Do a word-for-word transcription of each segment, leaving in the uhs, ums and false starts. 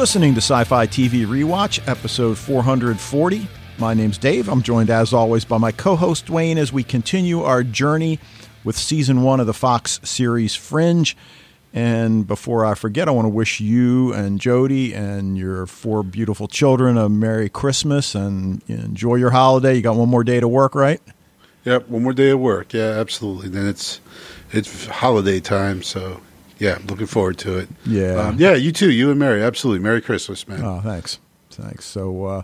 listening to Sci-Fi T V Rewatch, episode four forty. My name's Dave. I'm joined, as always, by my co-host, Dwayne, as we continue our journey with season one of the Fox series Fringe. And before I forget, I want to wish you and Jody and your four beautiful children a Merry Christmas and enjoy your holiday. You got one more day to work, right? Yep, one more day of work. Yeah, absolutely. Then it's it's holiday time, so yeah, I'm looking forward to it. Yeah, um, yeah. You too. You and Mary. Absolutely. Merry Christmas, man. Oh, thanks, thanks. So, uh,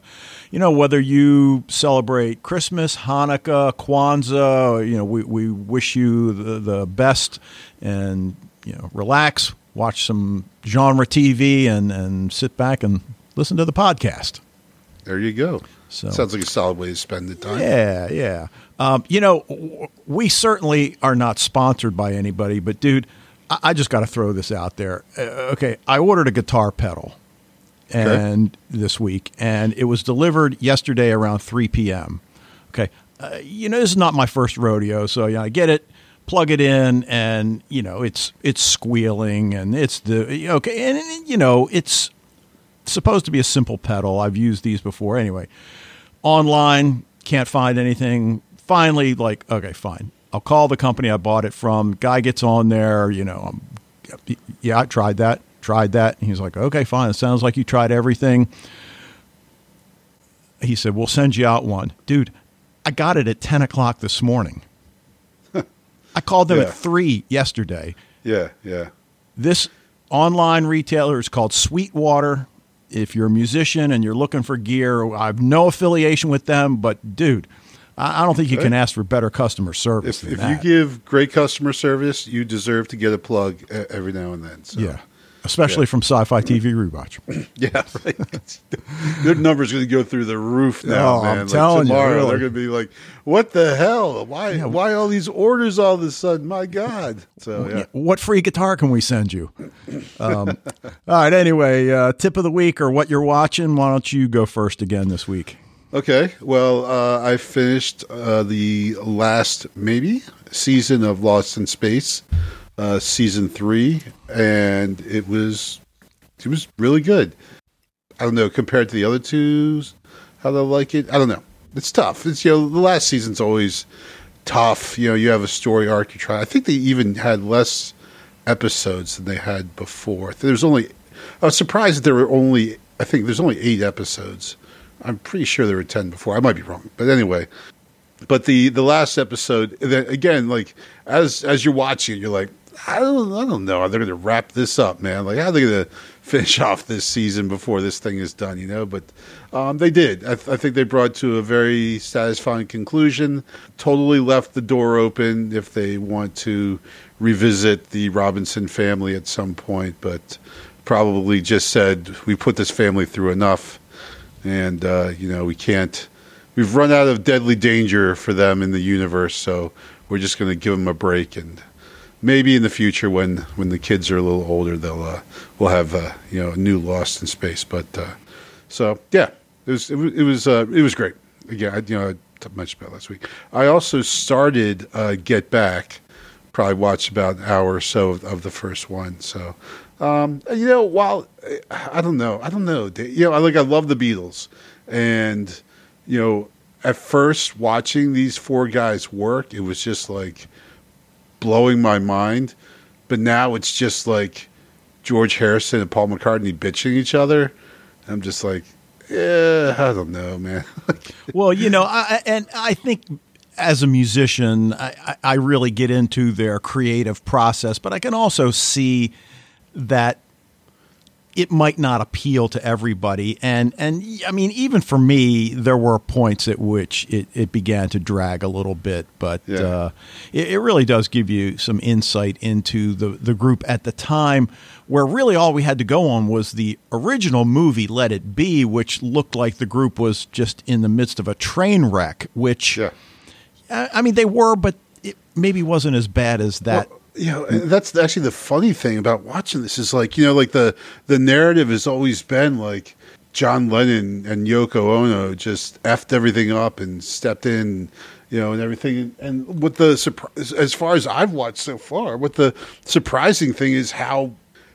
you know, whether you celebrate Christmas, Hanukkah, Kwanzaa, you know, we we wish you the, the best, and you know, relax, watch some genre T V, and and sit back and listen to the podcast. There you go. So, sounds like a solid way to spend the time. Yeah, yeah. Um, you know, we certainly are not sponsored by anybody, but dude, I, I just got to throw this out there. Uh, okay, I ordered a guitar pedal, and okay. this week, and it was delivered yesterday around three p.m. Okay, uh, you know, this is not my first rodeo, so yeah, I get it. Plug it in, and you know, it's it's squealing, and it's the okay, and you know, it's supposed to be a simple pedal. I've used these before, anyway. Online, can't find anything. Finally, like, okay, fine. I'll call the company I bought it from. Guy gets on there, you know, I'm, yeah, I tried that, tried that. And he's like, okay, fine. It sounds like you tried everything. He said, we'll send you out one. Dude, I got it at ten o'clock this morning. I called them yeah. at three yesterday. Yeah, yeah. This online retailer is called Sweetwater. If you're a musician and you're looking for gear, I have no affiliation with them, but dude, I don't think you can ask for better customer service. If, than if that. You give great customer service, you deserve to get a plug every now and then. So. Yeah, especially yeah. from Sci-Fi T V Rewatch. yeah, right. Their number's going to go through the roof now, no, man. I'm like telling tomorrow, you, really. They're going to be like, "What the hell? Why? Yeah. Why all these orders all of a sudden? My God!" So, yeah. What free guitar can we send you? Um, all right. Anyway, uh, tip of the week or what you're watching. Why don't you go first again this week? Okay, well, uh, I finished uh, the last, maybe, season of Lost in Space, uh, season three, and it was it was really good. I don't know, compared to the other two, how they like it. I don't know. It's tough. It's, you know, the last season's always tough. You know, you have a story arc to try. I think they even had less episodes than they had before. There's only, I was surprised that there were only, I think there's only eight episodes. I'm pretty sure there were ten before. I might be wrong, but anyway. But the, the last episode, again, like as as you're watching it, you're like, I don't I don't know. Are they going to wrap this up, man? Like, how are they going to finish off this season before this thing is done? You know, but um, they did. I, th- I think they brought to a very satisfying conclusion. Totally left the door open if they want to revisit the Robinson family at some point, but probably just said we put this family through enough. And, uh, you know, we can't, we've run out of deadly danger for them in the universe. So we're just going to give them a break. And maybe in the future, when, when the kids are a little older, they'll, uh, we'll have, uh, you know, a new Lost in Space. But, uh, so yeah, it was, it was, it was, uh, it was great. Again, I, you know, I talked much about last week. I also started, uh, Get Back, probably watched about an hour or so of, of the first one. So, Um, you know, while I don't know, I don't know. You know, I like I love the Beatles, and you know, at first watching these four guys work, it was just like blowing my mind. But now it's just like George Harrison and Paul McCartney bitching each other. I'm just like, yeah, I don't know, man. Well, you know, I, and I think. As a musician, I, I really get into their creative process, but I can also see that it might not appeal to everybody. And, and I mean, even for me, there were points at which it, it began to drag a little bit, but yeah. uh, it, it really does give you some insight into the, the group at the time, where really all we had to go on was the original movie, Let It Be, which looked like the group was just in the midst of a train wreck, which... Yeah. I mean, they were, but it maybe wasn't as bad as that. Well, you know, that's actually the funny thing about watching this is like, you know, like the, the narrative has always been like John Lennon and Yoko Ono just effed everything up and stepped in, you know, and everything. And what the surprise, as far as I've watched so far, what the surprising thing is how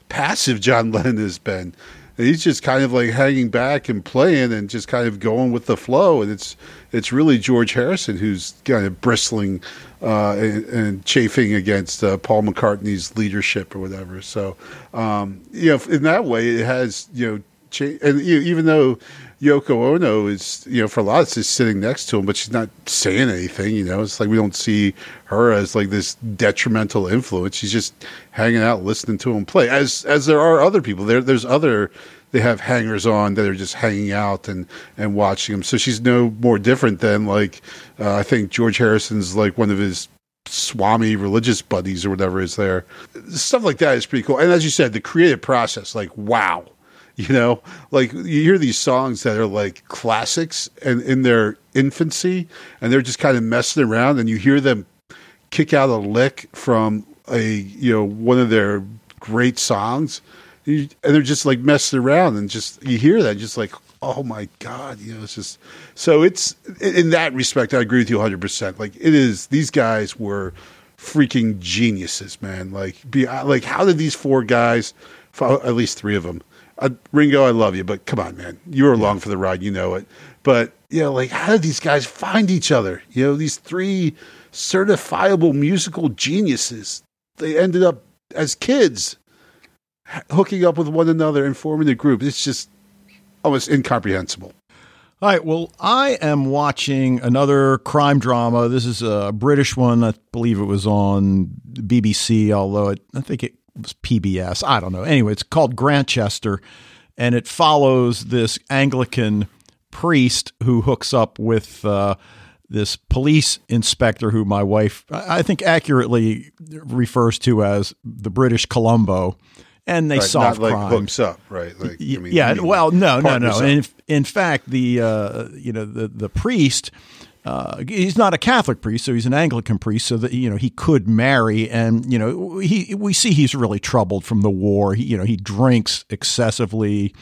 passive John Lennon has been. And he's just kind of like hanging back and playing and just kind of going with the flow. And it's it's really George Harrison who's kind of bristling uh, and, and chafing against uh, Paul McCartney's leadership or whatever. So, um, you know, in that way, it has, you know, cha- and you know, even though Yoko Ono is, you know, for a lot, it's just sitting next to him, but she's not saying anything, you know. It's like we don't see her as like this detrimental influence. She's just hanging out, listening to him play, as as there are other people. There, There's other, they have hangers-on that are just hanging out and, and watching him. So she's no more different than, like, uh, I think George Harrison's, like, one of his swami religious buddies or whatever is there. Stuff like that is pretty cool. And as you said, the creative process, like, wow. You know, like you hear these songs that are like classics and in their infancy, and they're just kind of messing around, and you hear them kick out a lick from a, you know, one of their great songs, and they're just like messing around, and just you hear that, just like, oh my God, you know, it's just so it's in that respect, I agree with you one hundred percent. Like, it is, these guys were freaking geniuses, man. Like, be like, how did these four guys, at least three of them, Uh, Ringo, I love you, but come on, man. You were along for the ride. You know it. But, you know, like, how did these guys find each other? You know, these three certifiable musical geniuses, they ended up as kids hooking up with one another and forming a group. It's just almost incomprehensible. All right. Well, I am watching another crime drama. This is a British one. I believe it was on B B C, although it, I think it was P B S. I don't know. Anyway, it's called Grantchester, and it follows this Anglican priest who hooks up with uh, this police inspector who my wife, I think, accurately refers to as the British Columbo, and they right, solve not like crime. Hooks up, right? Like, I mean, yeah. You mean, well, no, no, no. And in, in fact, the uh, you know the the priest. Uh, he's not a Catholic priest, so he's an Anglican priest, so that, you know, he could marry. And, you know, he, we see he's really troubled from the war. He, you know, he drinks excessively.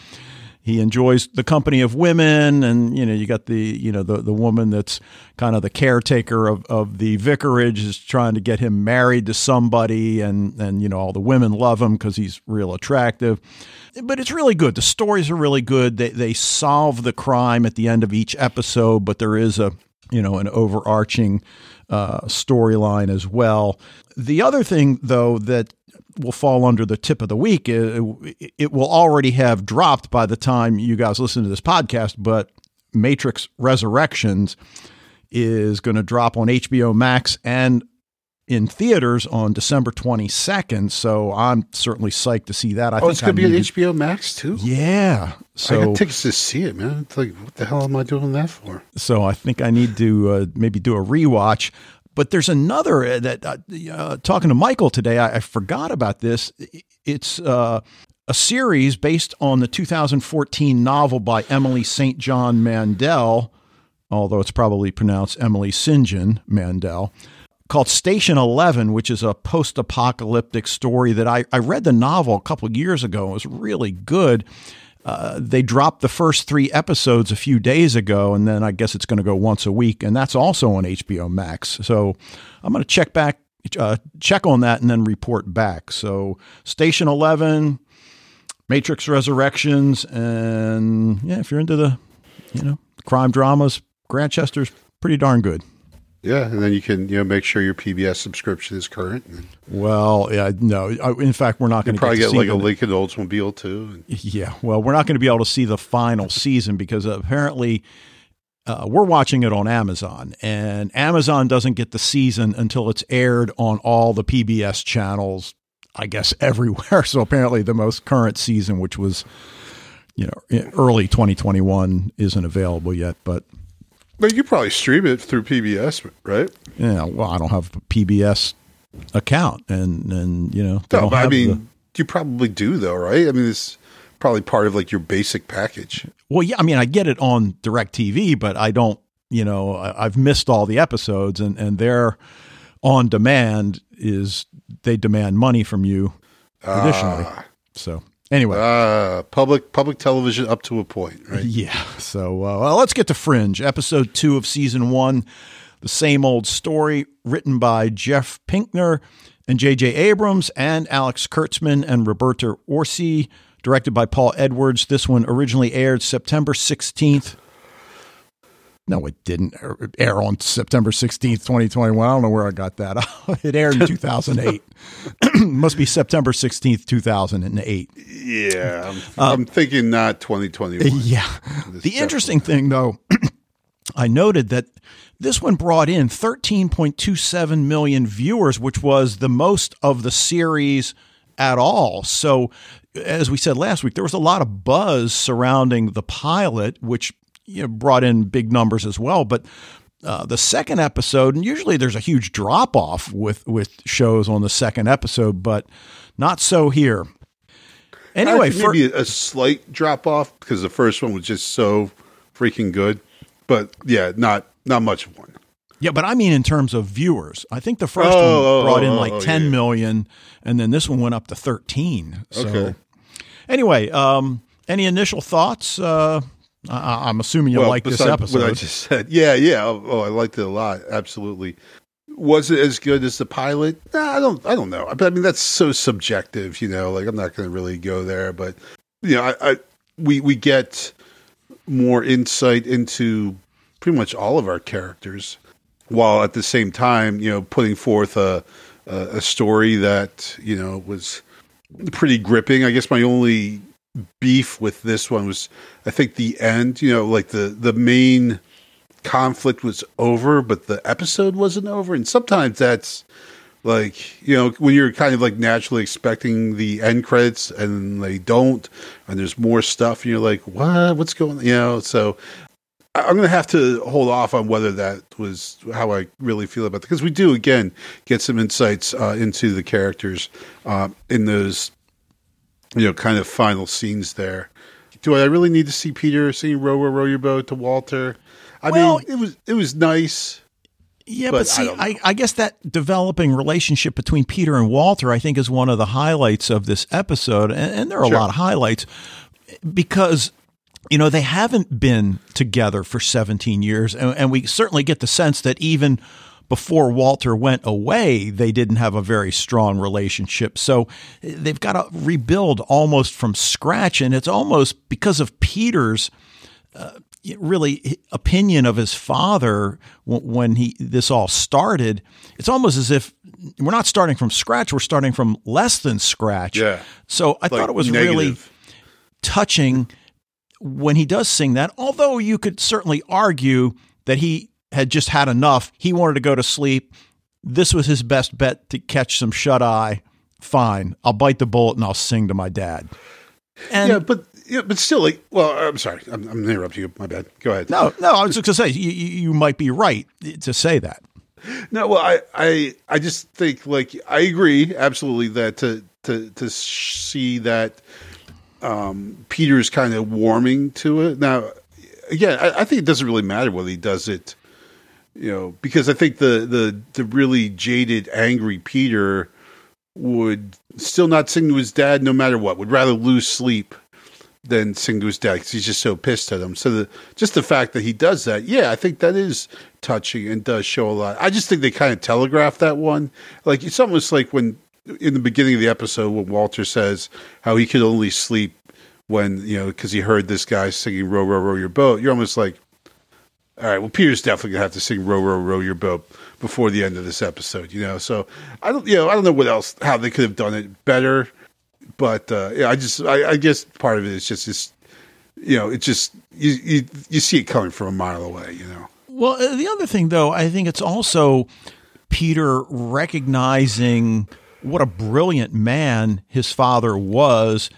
He enjoys the company of women. And, you know, you got the, you know, the, the woman that's kind of the caretaker of, of the vicarage is trying to get him married to somebody. And, and, you know, all the women love him because he's real attractive. But it's really good. The stories are really good. They, they solve the crime at the end of each episode, but there is a, you know, an overarching uh, storyline as well. The other thing, though, that will fall under the tip of the week, it, it will already have dropped by the time you guys listen to this podcast, but Matrix Resurrections is going to drop on H B O Max and in theaters on December twenty-second. So I'm certainly psyched to see that. I oh, think it's going to be on H B O Max too? Yeah. So I got tickets to see it, man. It's like, what the hell am I doing that for? So I think I need to uh, maybe do a rewatch. But there's another that uh, uh, talking to Michael today, I, I forgot about this. It's uh, a series based on the two thousand fourteen novel by Emily Saint John Mandel, although it's probably pronounced Emily Saint John Mandel, called Station Eleven, which is a post-apocalyptic story that I, I read the novel a couple of years ago. It was really good. Uh, they dropped the first three episodes a few days ago, and then I guess it's going to go once a week, and that's also on H B O Max. So I'm going to check back, uh, check on that, and then report back. So Station Eleven, Matrix Resurrections, and yeah, if you're into the, you know, crime dramas, Grantchester's pretty darn good. Yeah, and then you can, you know, make sure your P B S subscription is current. Well, yeah, no. In fact, we're not going to probably get, get like a Lincoln Oldsmobile too. Yeah, well, we're not going to be able to see the final season because apparently uh, we're watching it on Amazon, and Amazon doesn't get the season until it's aired on all the P B S channels, I guess, everywhere. So apparently, the most current season, which was, you know, early twenty twenty-one, isn't available yet, but. But you could probably stream it through P B S, right? Yeah, well, I don't have a P B S account, and, and you know. No, but I mean, the... you probably do, though, right? I mean, it's probably part of, like, your basic package. Well, yeah, I mean, I get it on DirecTV, but I don't, you know, I, I've missed all the episodes, and, and their on-demand is they demand money from you additionally. Uh, so, anyway. Uh, public public television up to a point, right? Yeah. So uh, well, let's get to Fringe, episode two of season one, The Same Old Story, written by Jeff Pinkner and J J Abrams and Alex Kurtzman and Roberta Orsi, directed by Paul Edwards. This one originally aired September sixteenth. No, it didn't air on September sixteenth, twenty twenty-one. I don't know where I got that. It aired in two thousand eight. Must be September sixteenth, two thousand eight. Yeah. I'm, I'm um, thinking not twenty twenty-one. Yeah. This the interesting thing, though, I noted that this one brought in thirteen point two seven million viewers, which was the most of the series at all. So, as we said last week, there was a lot of buzz surrounding the pilot, which, you know, brought in big numbers as well. But uh, the second episode, and usually there's a huge drop off with, with shows on the second episode, but not so here. Anyway, maybe for- a slight drop off because the first one was just so freaking good, but yeah, not, not much of one. Yeah. But I mean, in terms of viewers, I think the first oh, one brought in like oh, ten yeah. million, and then this one went up to thirteen. So okay. Anyway, um, any initial thoughts, uh, I'm assuming you well, like this episode. What I just said. Yeah, yeah. Oh, oh, I liked it a lot. Absolutely. Was it as good as the pilot? Nah, I don't I don't know. I mean, that's so subjective, you know, like I'm not going to really go there. But, you know, I, I we we get more insight into pretty much all of our characters while at the same time, you know, putting forth a, a, a story that, you know, was pretty gripping. I guess my only beef with this one was, I think, the end, you know, like the, the main conflict was over, but the episode wasn't over. And sometimes that's like, you know, when you're kind of like naturally expecting the end credits and they don't, and there's more stuff and you're like, what, what's going on? You know, so I'm going to have to hold off on whether that was how I really feel about it. Because we do, again, get some insights uh, into the characters uh, in those, you know, kind of final scenes there. Do I really need to see Peter singing "Row, Row, Row Your Boat" to Walter? I well, mean, it was it was nice. Yeah, but, but see, I, I, I guess that developing relationship between Peter and Walter, I think, is one of the highlights of this episode, and, and there are sure. a lot of highlights because, you know, they haven't been together for seventeen years, and, and we certainly get the sense that even before Walter went away, they didn't have a very strong relationship. So they've got to rebuild almost from scratch. And it's almost because of Peter's uh, really opinion of his father when he this all started. It's almost as if we're not starting from scratch. We're starting from less than scratch. Yeah. So I like thought it was negative. Really touching when he does sing that, although you could certainly argue that he had just had enough. He wanted to go to sleep. This was his best bet to catch some shut eye. Fine. I'll bite the bullet and I'll sing to my dad. And yeah, but yeah, but still, like, well, I'm sorry. I'm, I'm interrupting you. My bad. Go ahead. No, no, I was just going to say, you, you might be right to say that. No, well, I, I, I just think, like, I agree absolutely that to, to, to see that um, Peter's kind of warming to it. Now, again, I, I think it doesn't really matter whether he does it, you know, because I think the, the, the really jaded, angry Peter would still not sing to his dad no matter what, would rather lose sleep than sing to his dad because he's just so pissed at him. So the, just the fact that he does that, yeah, I think that is touching and does show a lot. I just think they kind of telegraphed that one. Like, it's almost like when, in the beginning of the episode, when Walter says how he could only sleep when, you know, because he heard this guy singing "Row, Row, Row Your Boat," you're almost like, all right, well, Peter's definitely gonna have to sing "Row, Row, Row Your Boat" before the end of this episode, you know. So I don't, you know, I don't know what else, how they could have done it better, but uh, yeah, I just, I, I guess part of it is just, just, you know, it just you, you you see it coming from a mile away, you know. Well, the other thing, though, I think it's also Peter recognizing what a brilliant man his father was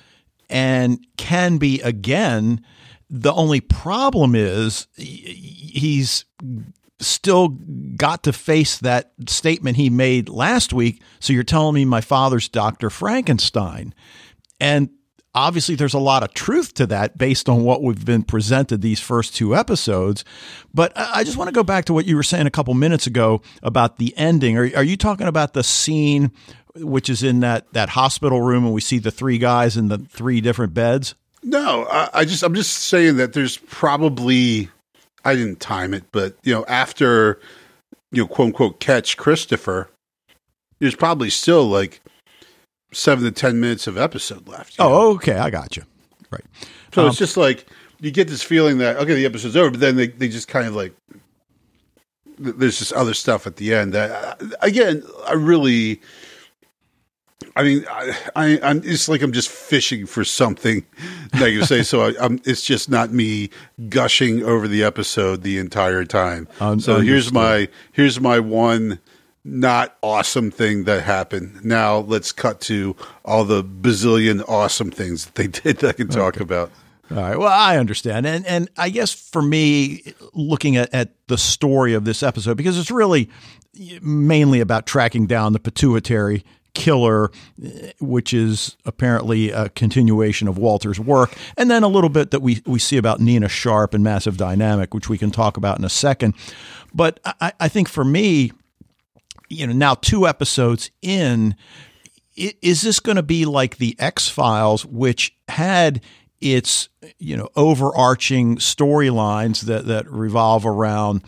and can be again. The only problem is he's still got to face that statement he made last week. So you're telling me my father's Doctor Frankenstein. And obviously there's a lot of truth to that based on what we've been presented these first two episodes. But I just want to go back to what you were saying a couple minutes ago about the ending. Are, are you talking about the scene which is in that, that hospital room and we see the three guys in the three different beds? No, I, I just I'm just saying that there's probably, I didn't time it, but, you know, after, you know, quote unquote, catch Christopher, there's probably still like seven to ten minutes of episode left. Oh, know? okay. I got you. Right. So um, it's just like you get this feeling that, okay, the episode's over, but then they, they just kind of like there's just other stuff at the end. That, again, I really – I mean, I, I, I'm it's like I'm just fishing for something negative. Say so. I, I'm. It's just not me gushing over the episode the entire time. Un- so understood. here's my here's my one not awesome thing that happened. Now let's cut to all the bazillion awesome things that they did that I can talk okay. about. All right. Well, I understand, and and I guess for me, looking at, at the story of this episode, because it's really mainly about tracking down the pituitary killer, which is apparently a continuation of Walter's work. And then a little bit that we, we see about Nina Sharp and Massive Dynamic, which we can talk about in a second. But I, I think for me, you know, now two episodes in, is this going to be like the X-Files, which had its, you know, overarching storylines that, that revolve around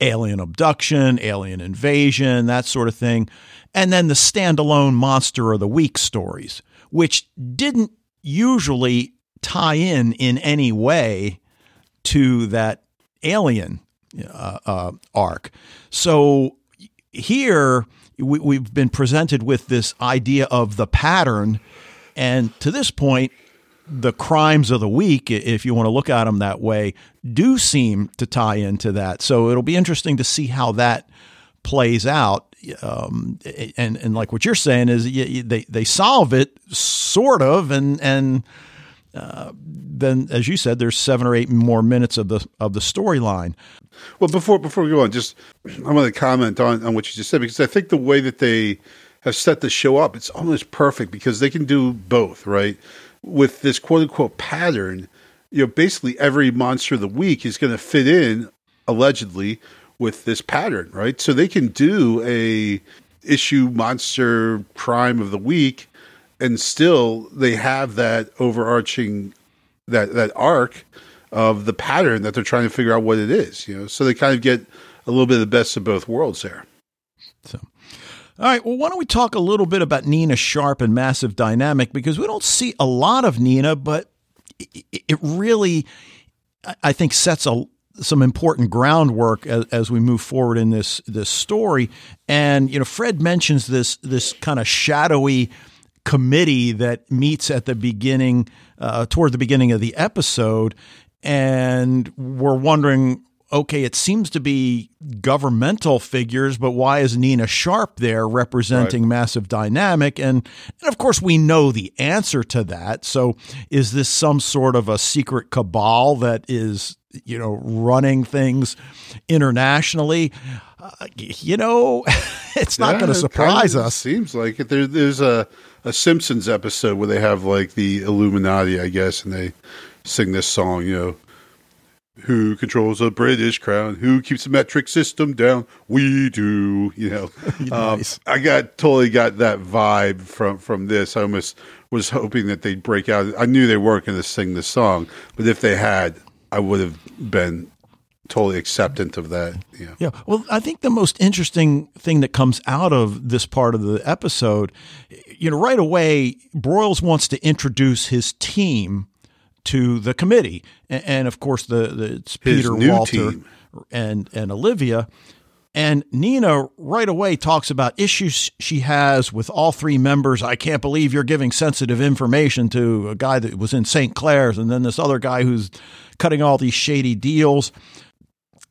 alien abduction, alien invasion, that sort of thing. And then the standalone monster of the week stories, which didn't usually tie in in any way to that alien uh, uh, arc. So here we, we've been presented with this idea of the pattern. And to this point, the crimes of the week, if you want to look at them that way, do seem to tie into that. So it'll be interesting to see how that plays out. Um, and, and like what you're saying is you, you, they, they solve it sort of. And, and, uh, then as you said, there's seven or eight more minutes of the, of the storyline. Well, before, before we go on, just, I want to comment on, on what you just said, because I think the way that they have set the show up, it's almost perfect because they can do both, right? With this quote unquote pattern, you know, basically every monster of the week is going to fit in allegedly with this pattern, right? So they can do a issue monster crime of the week and still they have that overarching, that, that arc of the pattern that they're trying to figure out what it is, you know? So they kind of get a little bit of the best of both worlds there. So, all right. Well, why don't we talk a little bit about Nina Sharp and Massive Dynamic, because we don't see a lot of Nina, but it, it really, I think, sets a some important groundwork as, as we move forward in this, this story. And, you know, Fred mentions this, this kind of shadowy committee that meets at the beginning, uh, toward the beginning of the episode. And we're wondering, okay, it seems to be governmental figures, but why is Nina Sharp there representing right. Massive Dynamic? And, and of course we know the answer to that. So is this some sort of a secret cabal that is, you know, running things internationally? Uh, you know, it's not yeah, going to surprise us. Seems like it. There, there's a, a Simpsons episode where they have like the Illuminati, I guess, and they sing this song, you know, who controls the British crown? Who keeps the metric system down? We do. You know, nice. um, I got totally got that vibe from, from this. I almost was hoping that they'd break out. I knew they weren't going to sing the song, but if they had, I would have been totally acceptant of that. Yeah. Yeah. Well, I think the most interesting thing that comes out of this part of the episode, you know, right away, Broyles wants to introduce his team to the committee. And, and of course, the, the it's Peter, Walter, team. and and Olivia. And Nina right away talks about issues she has with all three members. I can't believe you're giving sensitive information to a guy that was in Saint Clair's and then this other guy who's cutting all these shady deals.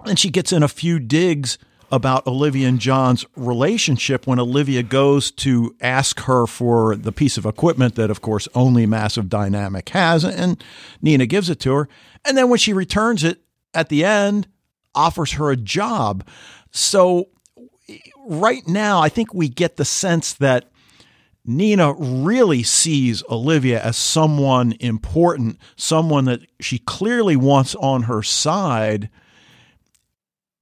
And she gets in a few digs about Olivia and John's relationship when Olivia goes to ask her for the piece of equipment that, of course, only Massive Dynamic has. And Nina gives it to her. And then when she returns it at the end, offers her a job. So right now, I think we get the sense that Nina really sees Olivia as someone important, someone that she clearly wants on her side.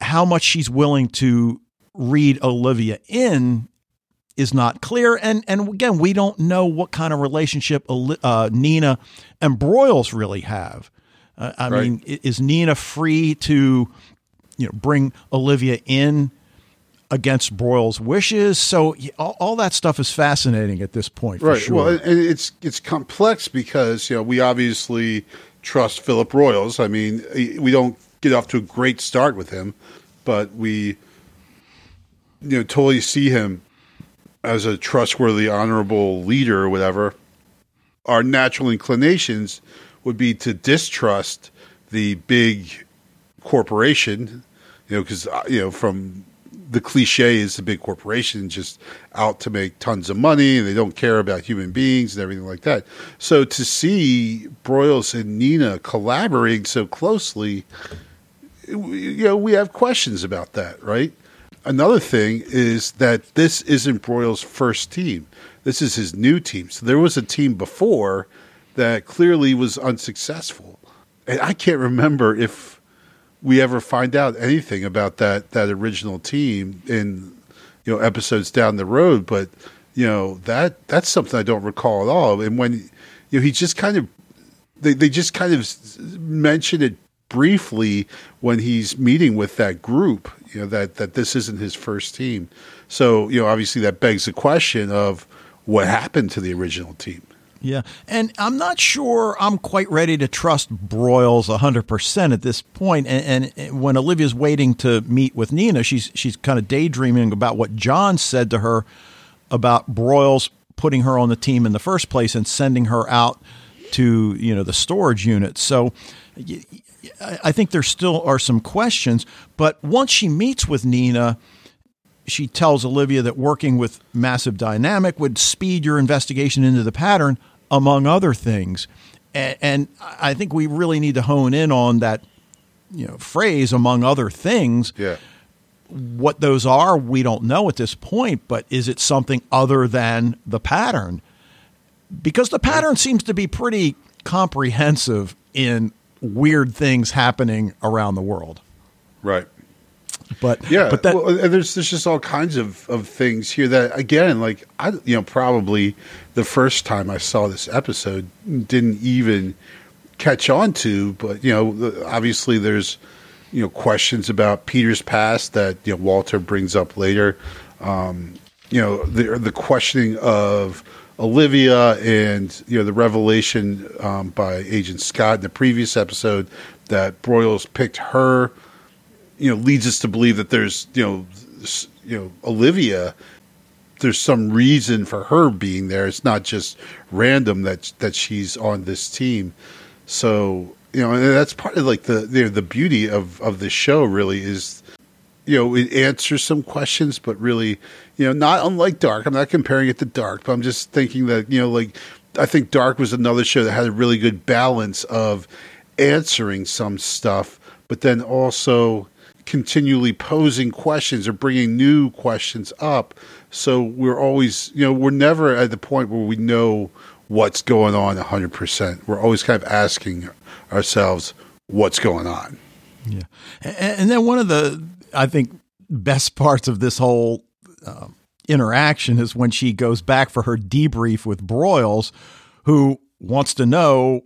How much she's willing to read Olivia in is not clear. And, and again, we don't know what kind of relationship uh, Nina and Broyles really have. Uh, I right. mean, is Nina free to, you know, bring Olivia in against Broyles' wishes. So all, all that stuff is fascinating at this point, for right. sure. Well, and it's it's complex because, you know, we obviously trust Philip Broyles. I mean, we don't get off to a great start with him, but we, you know, totally see him as a trustworthy, honorable leader or whatever. Our natural inclinations would be to distrust the big corporation, you know, because, you know, from the cliche is the big corporation just out to make tons of money and they don't care about human beings and everything like that. So to see Broyles and Nina collaborating so closely, you know, we have questions about that, right? Another thing is that this isn't Broyles' first team. This is his new team. So there was a team before that clearly was unsuccessful. And I can't remember if we ever find out anything about that that original team in, you know, episodes down the road, but, you know, that that's something I don't recall at all. And when, you know, he just kind of they they just kind of mentioned it briefly when he's meeting with that group, you know, that that this isn't his first team. So, you know, obviously that begs the question of what happened to the original team. Yeah. And I'm not sure I'm quite ready to trust Broyles one hundred percent at this point. And, and when Olivia's waiting to meet with Nina, she's she's kind of daydreaming about what John said to her about Broyles putting her on the team in the first place and sending her out to, you know, the storage unit. So I think there still are some questions. But once she meets with Nina, she tells Olivia that working with Massive Dynamic would speed your investigation into the pattern, among other things. And I think we really need to hone in on that, you know, phrase, among other things. Yeah. What those are, we don't know at this point, but is it something other than the pattern? Because the pattern seems to be pretty comprehensive in weird things happening around the world. Right. But yeah, but that- well, there's there's just all kinds of, of things here that, again, like, I, you know, probably the first time I saw this episode didn't even catch on to. But, you know, obviously there's, you know, questions about Peter's past that, you know, Walter brings up later. Um, you know, the the questioning of Olivia and, you know, the revelation um, by Agent Scott in the previous episode that Broyles picked her, you know, leads us to believe that there's, you know, you know, Olivia, there's some reason for her being there. It's not just random that that she's on this team. So, you know, and that's part of, like, the, you know, the beauty of, of this show really is, you know, it answers some questions, but really, you know, not unlike Dark. I'm not comparing it to Dark, but I'm just thinking that, you know, like, I think Dark was another show that had a really good balance of answering some stuff, but then also continually posing questions or bringing new questions up. So we're always, you know, we're never at the point where we know what's going on one hundred percent. We're always kind of asking ourselves what's going on. Yeah. And then one of the, I think, best parts of this whole um, interaction is when she goes back for her debrief with Broyles, who wants to know,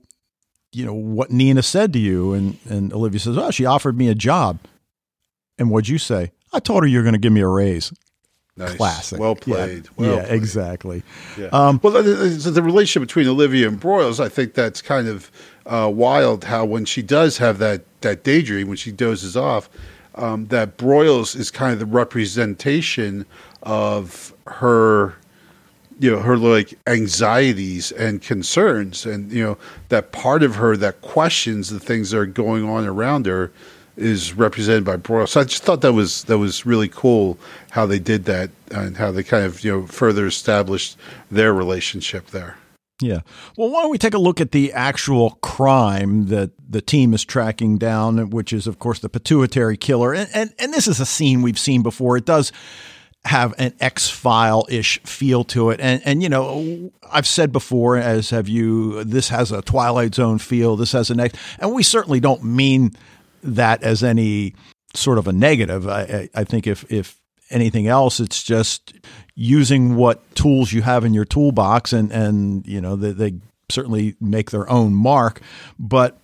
you know, what Nina said to you. And, and Olivia says, oh, she offered me a job. And what'd you say? I told her you're going to give me a raise. Nice. Classic. Well played. Yeah, well yeah played. Exactly. Yeah. Um, well, the, the, the relationship between Olivia and Broyles, I think that's kind of uh, wild how when she does have that, that daydream, when she dozes off, um, that Broyles is kind of the representation of her, you know, her, like, anxieties and concerns. And, you know, that part of her that questions the things that are going on around her is represented by Broyles. So I just thought that was that was really cool how they did that and how they kind of, you know, further established their relationship there. Yeah. Well, why don't we take a look at the actual crime that the team is tracking down, which is, of course, the pituitary killer. And and, and this is a scene we've seen before. It does have an X-File-ish feel to it. And, and, you know, I've said before, as have you, this has a Twilight Zone feel. This has an X. And we certainly don't mean that as any sort of a negative. I, I think if, if anything else, it's just using what tools you have in your toolbox. And, and you know, they, they certainly make their own mark. But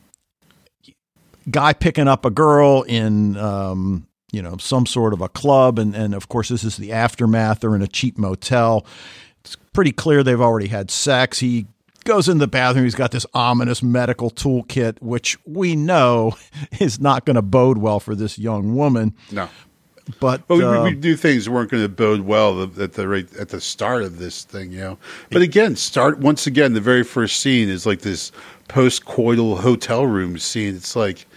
guy picking up a girl in um, you know, some sort of a club. And, and of course, this is the aftermath. They're in a cheap motel. It's pretty clear they've already had sex. He goes in the bathroom. He's got this ominous medical toolkit, which we know is not going to bode well for this young woman. No. But well, we, uh, we knew things weren't going to bode well at the right, at the start of this thing, you know. But again, start once again. The very first scene is like this post-coital hotel room scene. It's like,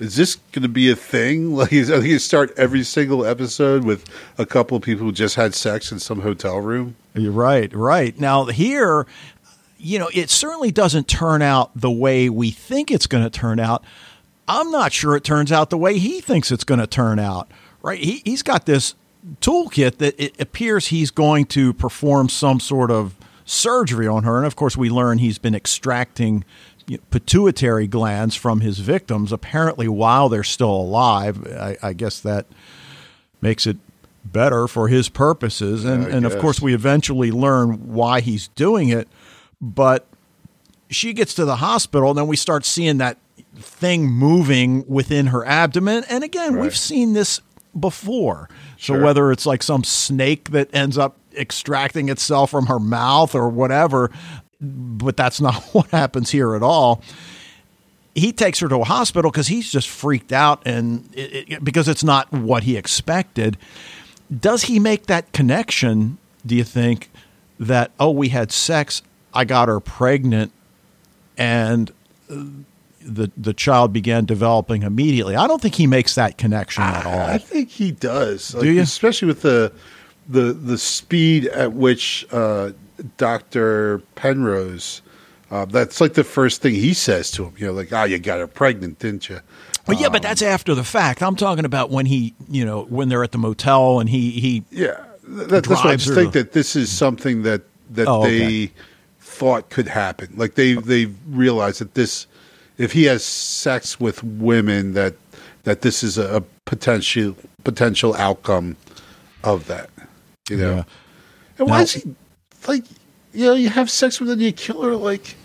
is this going to be a thing? Like, is, are they going to start every single episode with a couple of people who just had sex in some hotel room? You're right, right. Now here, you know, it certainly doesn't turn out the way we think it's going to turn out. I'm not sure it turns out the way he thinks it's going to turn out. Right, he he's got this toolkit that it appears he's going to perform some sort of surgery on her, and of course we learn he's been extracting you know, pituitary glands from his victims apparently while they're still alive. I, I guess that makes it better for his purposes, and yeah, and of course we eventually learn why he's doing it. But she gets to the hospital, and then we start seeing that thing moving within her abdomen, and again right. we've seen this before. Sure. So whether it's like some snake that ends up extracting itself from her mouth or whatever, but that's not what happens here at all. He takes her to a hospital because he's just freaked out and it, it, because it's not what he expected. Does he make that connection, do you think, that, oh, we had sex, I got her pregnant, and uh, the the child began developing immediately? I don't think he makes that connection at all. I think he does. Like, do you? Especially with the the the speed at which uh, Doctor Penrose, uh, that's like the first thing he says to him. You know, like, oh, you got her pregnant, didn't you? Well, yeah, um, but that's after the fact. I'm talking about when he, you know, when they're at the motel and he, he yeah, that, that's what I just think the, that this is something that, that oh, they okay. thought could happen. Like they, they realized that this, if he has sex with women, that that this is a potential potential outcome of that, you know. Yeah. And why now, is he like, you know, you have sex with her and you kill her? Like,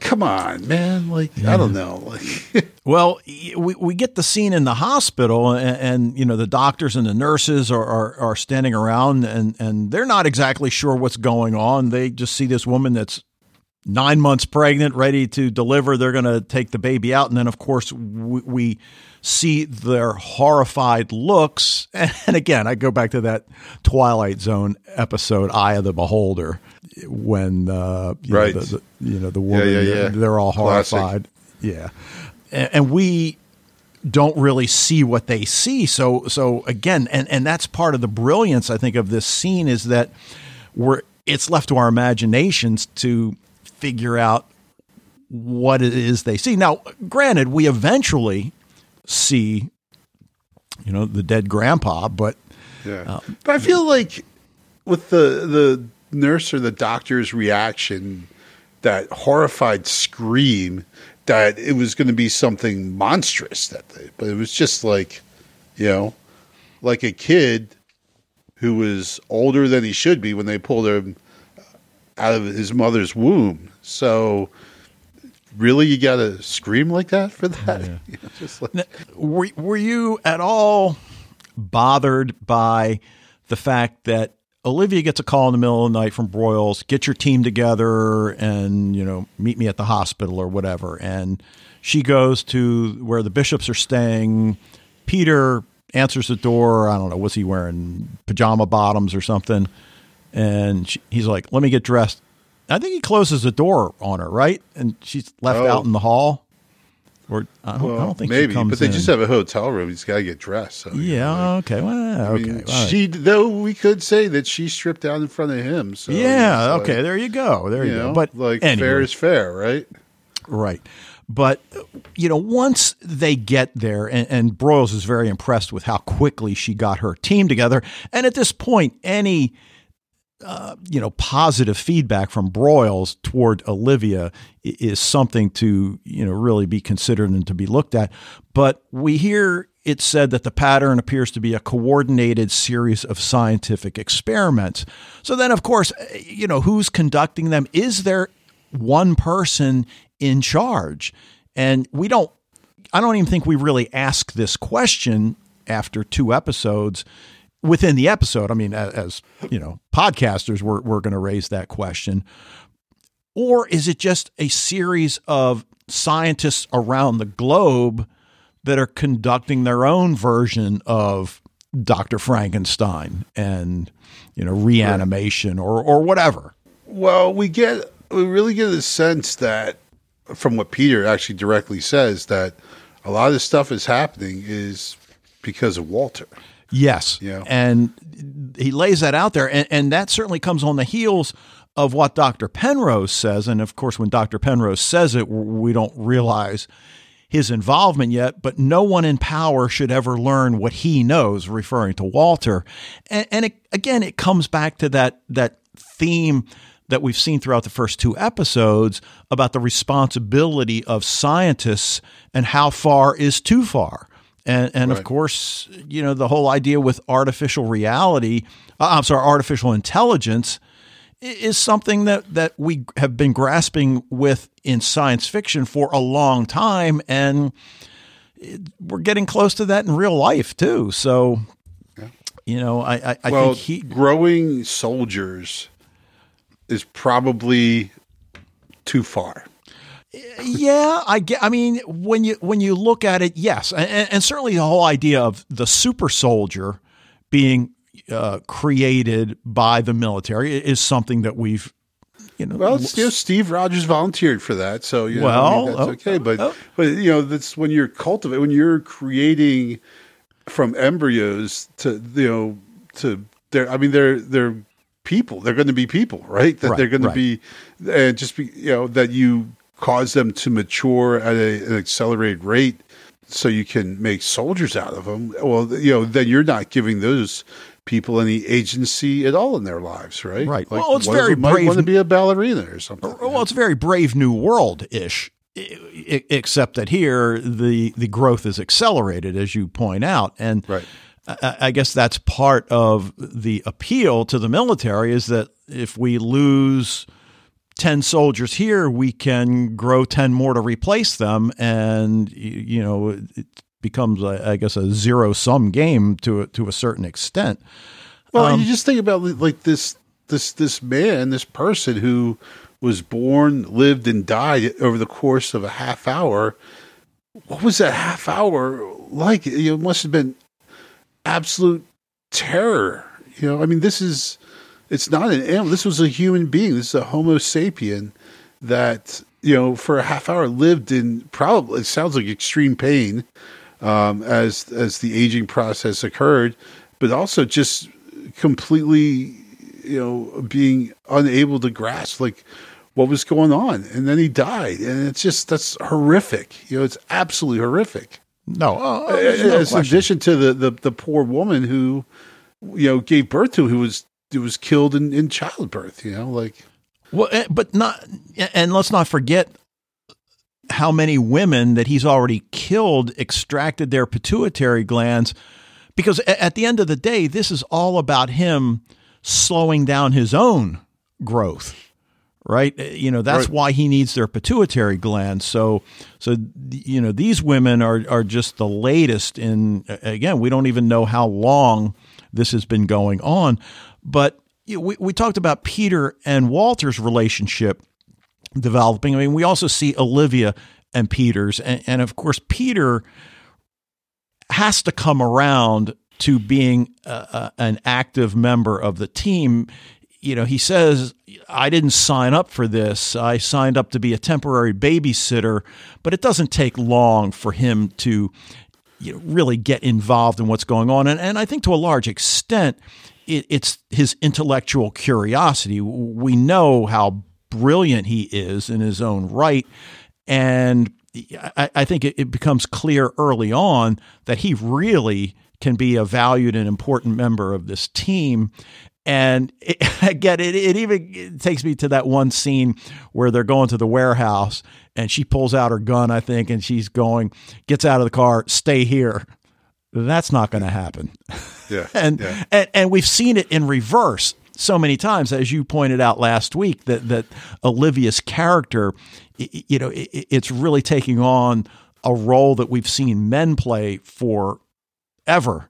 come on, man! Like, yeah. I don't know. Like, well, we we get the scene in the hospital, and, and you know the doctors and the nurses are are, are standing around, and, and they're not exactly sure what's going on. They just see this woman that's nine months pregnant, ready to deliver. They're going to take the baby out. And then, of course, we, we see their horrified looks. And again, I go back to that Twilight Zone episode, Eye of the Beholder, when, uh, you, right. know, the, the, you know, the woman, yeah, yeah, yeah. they're all horrified. Classic. Yeah. And, and we don't really see what they see. So, so again, and, and that's part of the brilliance, I think, of this scene is that we're, it's left to our imaginations to figure out what it is they see. Now, granted, we eventually see, you know, the dead grandpa, but yeah. Uh, but I feel like with the the nurse or the doctor's reaction, that horrified scream, that it was going to be something monstrous that day, but it was just like, you know, like a kid who was older than he should be when they pulled him out of his mother's womb. So really, you got to scream like that for that? Yeah. You know, just like- now, were, were you at all bothered by the fact that Olivia gets a call in the middle of the night from Broyles, get your team together and, you know, meet me at the hospital or whatever. And she goes to where the Bishops are staying. Peter answers the door. I don't know. Was he wearing pajama bottoms or something? And she, he's like, let me get dressed. I think he closes the door on her, right? And she's left oh. out in the hall. Or I don't, well, I don't think maybe, she comes but they in. Just have a hotel room. He's got to get dressed. So yeah, like, okay. Well, I mean, okay. She, right. Though we could say that she stripped down in front of him. So yeah, okay. Like, there you go. There you, you know, go. But like anyway. Fair is fair, right? Right. But, you know, once they get there, and, and Broyles is very impressed with how quickly she got her team together. And at this point, any... Uh, you know, positive feedback from Broyles toward Olivia is something to, you know, really be considered and to be looked at. But we hear it said that the pattern appears to be a coordinated series of scientific experiments. So then, of course, you know, who's conducting them? Is there one person in charge? And we don't, I don't even think we really ask this question after two episodes within the episode. I mean, as, as you know, podcasters, we're, we're going to raise that question. Or is it just a series of scientists around the globe that are conducting their own version of Doctor Frankenstein and, you know, reanimation or, or whatever? Well, we get we really get a sense that from what Peter actually directly says, that a lot of the stuff is happening is because of Walter. Yes. You know? And he lays that out there. And, and that certainly comes on the heels of what Doctor Penrose says. And of course, when Doctor Penrose says it, we don't realize his involvement yet, but no one in power should ever learn what he knows, referring to Walter. And, and it, again, it comes back to that, that theme that we've seen throughout the first two episodes about the responsibility of scientists and how far is too far. And, and right. of course, you know, the whole idea with artificial reality, uh, I'm sorry, artificial intelligence is something that, that we have been grasping with in science fiction for a long time. And we're getting close to that in real life too. So, yeah. you know, I, I, I well, think he growing soldiers is probably too far. Yeah. I get, I mean, when you, when you look at it, yes. And, and certainly the whole idea of the super soldier being Uh, created by the military is something that we've, you know. Well, Steve, Steve Rogers volunteered for that, so you know, well, I mean, that's oh, okay. But oh. but you know, that's when you're cultivating, when you're creating from embryos to you know to they're I mean they're they're people. They're going to be people, right? That right, they're going right. to be and uh, just be you know that you cause them to mature at a, an accelerated rate, so you can make soldiers out of them. Well, you know, then you're not giving those people any agency at all in their lives, right? Right. Like, well, it's very brave. Might want to be a ballerina or something. Well, yeah. It's very Brave New World-ish, except that here the the growth is accelerated, as you point out. And right. I, I guess that's part of the appeal to the military is that if we lose ten soldiers here, we can grow ten more to replace them. And, you know, it becomes, I guess, a zero-sum game to a, to a certain extent. Well, um, you just think about like this, this, this man, this person who was born, lived, and died over the course of a half hour. What was that half hour like? It must have been absolute terror. You know, I mean, this is... It's not an animal. This was a human being. This is a Homo sapien that, you know, for a half hour lived in probably, it sounds like extreme pain um, as as the aging process occurred, but also just completely, you know, being unable to grasp, like, what was going on. And then he died. And it's just, that's horrific. You know, it's absolutely horrific. No. Uh, as no in addition to the, the, the poor woman who, you know, gave birth to, who was, It was killed in, in childbirth, you know, like. Well, but not, and let's not forget how many women that he's already killed, extracted their pituitary glands, because at the end of the day, this is all about him slowing down his own growth, right? You know, that's right. why he needs their pituitary glands. So, so, you know, these women are, are just the latest in, again, we don't even know how long this has been going on. But we, we talked about Peter and Walter's relationship developing. I mean, we also see Olivia and Peter's. And, and of course, Peter has to come around to being a, a, an active member of the team. You know, he says, I didn't sign up for this. I signed up to be a temporary babysitter. But it doesn't take long for him to, you know, really get involved in what's going on. And, and I think to a large extent, it's his intellectual curiosity. We know how brilliant he is in his own right. And I think it becomes clear early on that he really can be a valued and important member of this team. And it, again, it, it even it takes me to that one scene where they're going to the warehouse and she pulls out her gun, I think, and she's going, gets out of the car, stay here. That's not going to happen. Yeah, and, yeah. and and we've seen it in reverse so many times, as you pointed out last week, that that Olivia's character, you know, it's really taking on a role that we've seen men play for ever.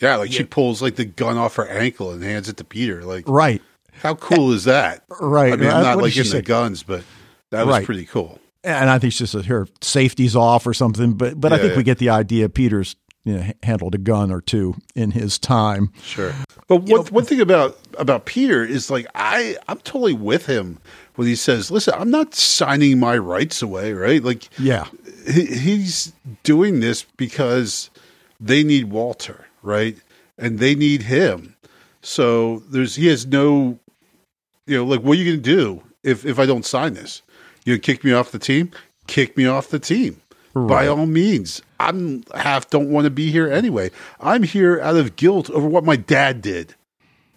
Yeah, like yeah. she pulls like the gun off her ankle and hands it to Peter. Like, right? How cool is that? Right. I mean, I'm not what like in the guns, but that was right. pretty cool. And I think she said her safety's off or something, but but yeah, I think yeah. we get the idea. Peter's you know, handled a gun or two in his time. Sure. But one, you know, one thing about about Peter is like I I'm totally with him when he says, "Listen, I'm not signing my rights away." Right? Like, yeah, he, he's doing this because they need Walter. Right. And they need him. So there's, he has no, you know, like, what are you going to do if, if I don't sign this? You kick me off the team, kick me off the team right. by all means. I'm half don't want to be here anyway. I'm here out of guilt over what my dad did,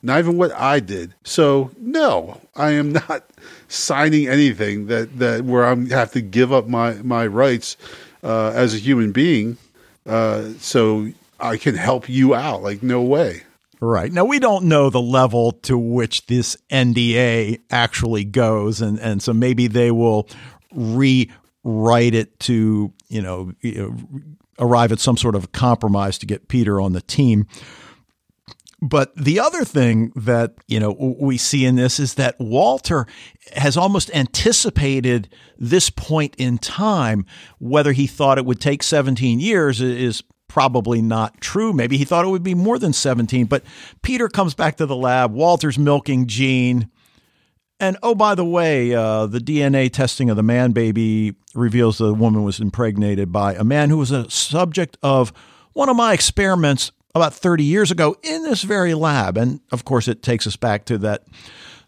not even what I did. So no, I am not signing anything that, that where I'm have to give up my, my rights, uh, as a human being. Uh, so I can help you out. Like, no way. Right. Now, we don't know the level to which this N D A actually goes. And, and so maybe they will rewrite it to, you know, arrive at some sort of compromise to get Peter on the team. But the other thing that, you know, we see in this is that Walter has almost anticipated this point in time. Whether he thought it would take seventeen years is probably not true. Maybe he thought it would be more than seventeen, but Peter comes back to the lab. Walter's milking Gene. And oh, by the way, uh, the D N A testing of the man baby reveals the woman was impregnated by a man who was a subject of one of my experiments about thirty years ago in this very lab. And of course, it takes us back to that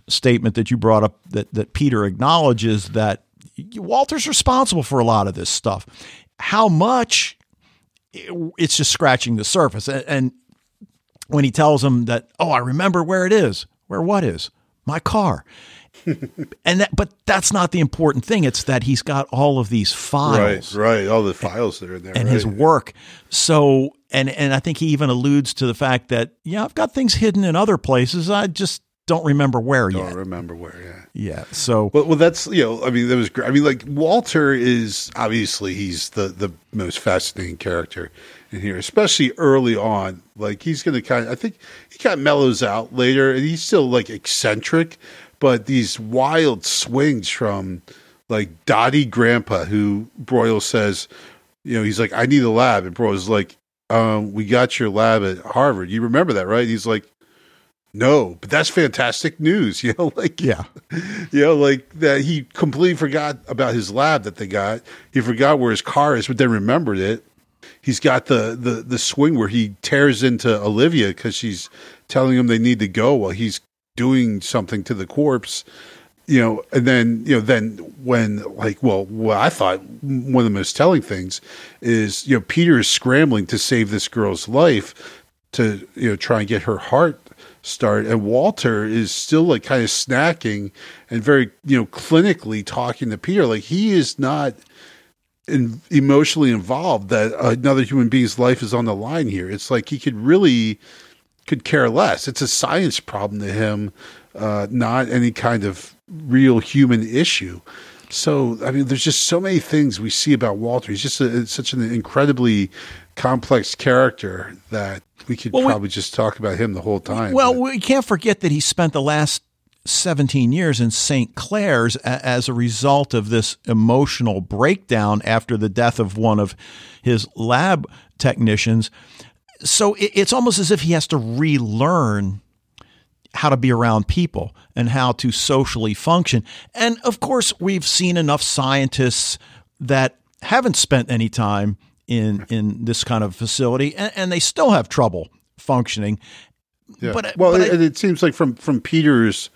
statement that you brought up that, that Peter acknowledges that Walter's responsible for a lot of this stuff. How much? It's just scratching the surface. And when he tells him that, oh, I remember where it is, where what is my car. and that, But that's not the important thing. It's that he's got all of these files. Right, right. All the files that are in there. And right. his work. So, and, and I think he even alludes to the fact that, yeah, I've got things hidden in other places. I just don't remember where don't yet. Don't remember where, yeah. Yeah, so. Well, well, that's, you know, I mean, that was great. I mean, like, Walter is, obviously, he's the, the most fascinating character in here, especially early on. Like, he's going to kind of, I think he kind of mellows out later, and he's still, like, eccentric, but these wild swings from, like, Dottie Grandpa, who Broyles says, you know, he's like, I need a lab. And Broyles is like, um, we got your lab at Harvard. You remember that, right? And he's like, no, but that's fantastic news, you know, like, yeah, you know, like that he completely forgot about his lab that they got. He forgot where his car is, but then remembered it. He's got the, the, the swing where he tears into Olivia because she's telling him they need to go while he's doing something to the corpse, you know, and then, you know, then when like, well, what I thought one of the most telling things is, you know, Peter is scrambling to save this girl's life to, you know, try and get her heart start, and Walter is still like kind of snacking and very, you know, clinically talking to Peter. Like he is not in, emotionally involved that another human being's life is on the line here. It's like he could really could care less. It's a science problem to him, uh, not any kind of real human issue. So, I mean, there's just so many things we see about Walter. He's just a, such an incredibly complex character that we could well, probably we, just talk about him the whole time. Well, but. we can't forget that he spent the last seventeen years in Saint Clair's a, as a result of this emotional breakdown after the death of one of his lab technicians. So it, it's almost as if he has to relearn how to be around people and how to socially function. And of course, we've seen enough scientists that haven't spent any time in, in this kind of facility and, and they still have trouble functioning. Yeah. But well, but it, I, it seems like from, from Peter's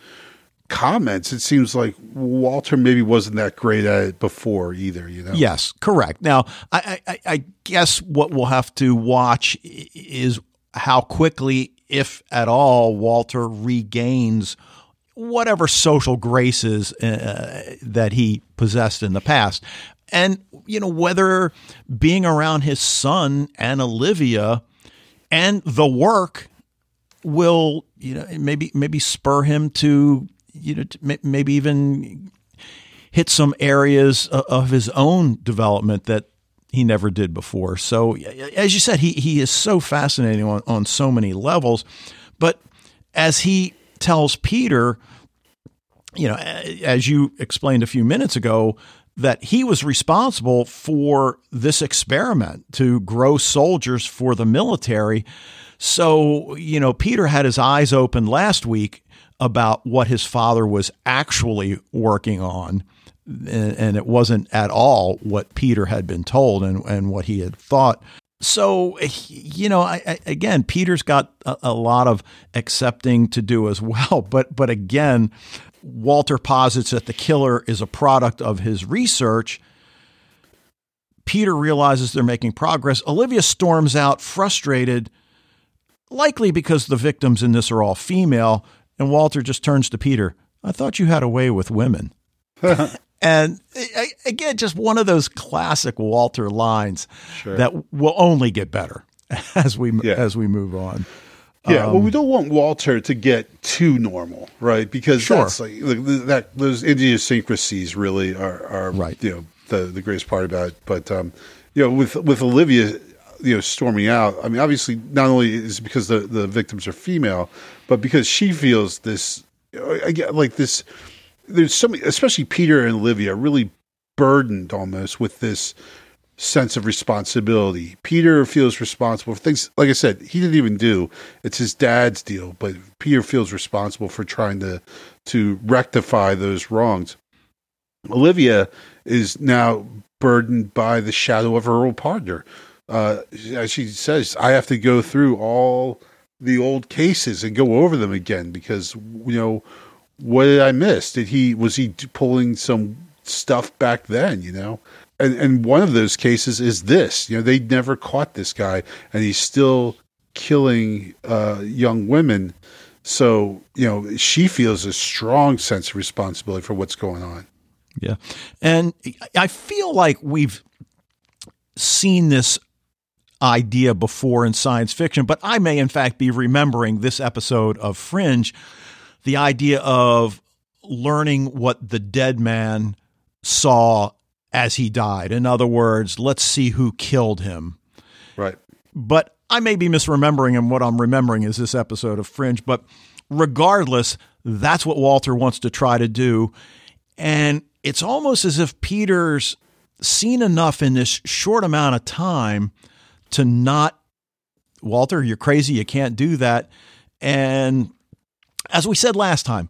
comments, it seems like Walter maybe wasn't that great at it before either, you know? Yes, correct. Now I, I, I guess what we'll have to watch is how quickly, if at all, Walter regains whatever social graces uh, that he possessed in the past. And, you know, whether being around his son and Olivia and the work will, you know, maybe maybe spur him to, you know, to maybe even hit some areas of his own development that he never did before. So as you said, he he is so fascinating on, on so many levels. But as he tells Peter, you know, as you explained a few minutes ago, that he was responsible for this experiment to grow soldiers for the military. So, you know, Peter had his eyes open last week about what his father was actually working on. And it wasn't at all what Peter had been told and, and what he had thought. So, you know, I, I, again, Peter's got a, a lot of accepting to do as well. But, but again, Walter posits that the killer is a product of his research. Peter realizes they're making progress. Olivia storms out frustrated, likely because the victims in this are all female. And Walter just turns to Peter. I thought you had a way with women. And again, just one of those classic Walter lines sure. that will only get better as we yeah. as we move on. Yeah, um, well, we don't want Walter to get too normal, right? Because sure. that's like, that those idiosyncrasies really are, are right. you know, the, the greatest part about it. But um, you know, with with Olivia, you know, storming out. I mean, obviously, not only is it because the the victims are female, but because she feels this, again, like this. There's so many, especially Peter and Olivia, really burdened almost with this sense of responsibility. Peter feels responsible for things, like I said, he didn't even do. It's his dad's deal, but Peter feels responsible for trying to to rectify those wrongs. Olivia is now burdened by the shadow of her old partner. Uh, as she says, I have to go through all the old cases and go over them again because, you know, what did I miss? Did he was he pulling some stuff back then? You know, and and one of those cases is this. You know, they never caught this guy, and he's still killing uh, young women. So you know, she feels a strong sense of responsibility for what's going on. Yeah, and I feel like we've seen this idea before in science fiction, but I may in fact be remembering this episode of Fringe. The idea of learning what the dead man saw as he died. In other words, let's see who killed him. Right. But I may be misremembering, and what I'm remembering is this episode of Fringe. But regardless, that's what Walter wants to try to do. And it's almost as if Peter's seen enough in this short amount of time to not, Walter, you're crazy, you can't do that. And as we said last time,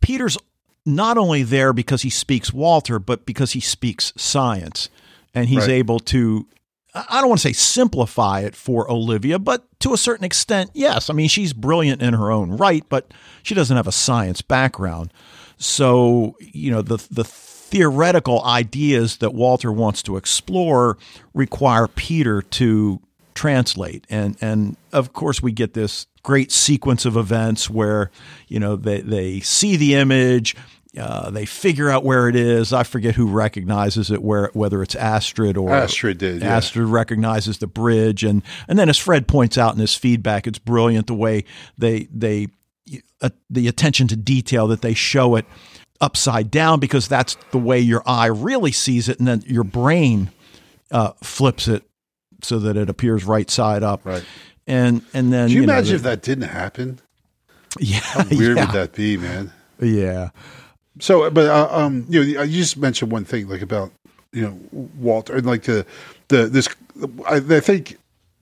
Peter's not only there because he speaks Walter, but because he speaks science. And he's right. able to, I don't want to say simplify it for Olivia, but to a certain extent, yes. I mean, she's brilliant in her own right, but she doesn't have a science background. So, you know, the the theoretical ideas that Walter wants to explore require Peter to translate. And, and of course, we get this great sequence of events where, you know, they, they see the image, uh, they figure out where it is. I forget who recognizes it, where whether it's Astrid or Astrid did. Yeah. Astrid recognizes the bridge. And, and then as Fred points out in his feedback, it's brilliant the way they, they uh, the attention to detail that they show it upside down, because that's the way your eye really sees it. And then your brain uh, flips it so that it appears right side up. Right. And and then, can you, you imagine know, the, if that didn't happen? Yeah, how weird yeah. would that be, man? Yeah. So, but uh, um, you know, you just mentioned one thing, like about you know Walter and like the the this. I, I think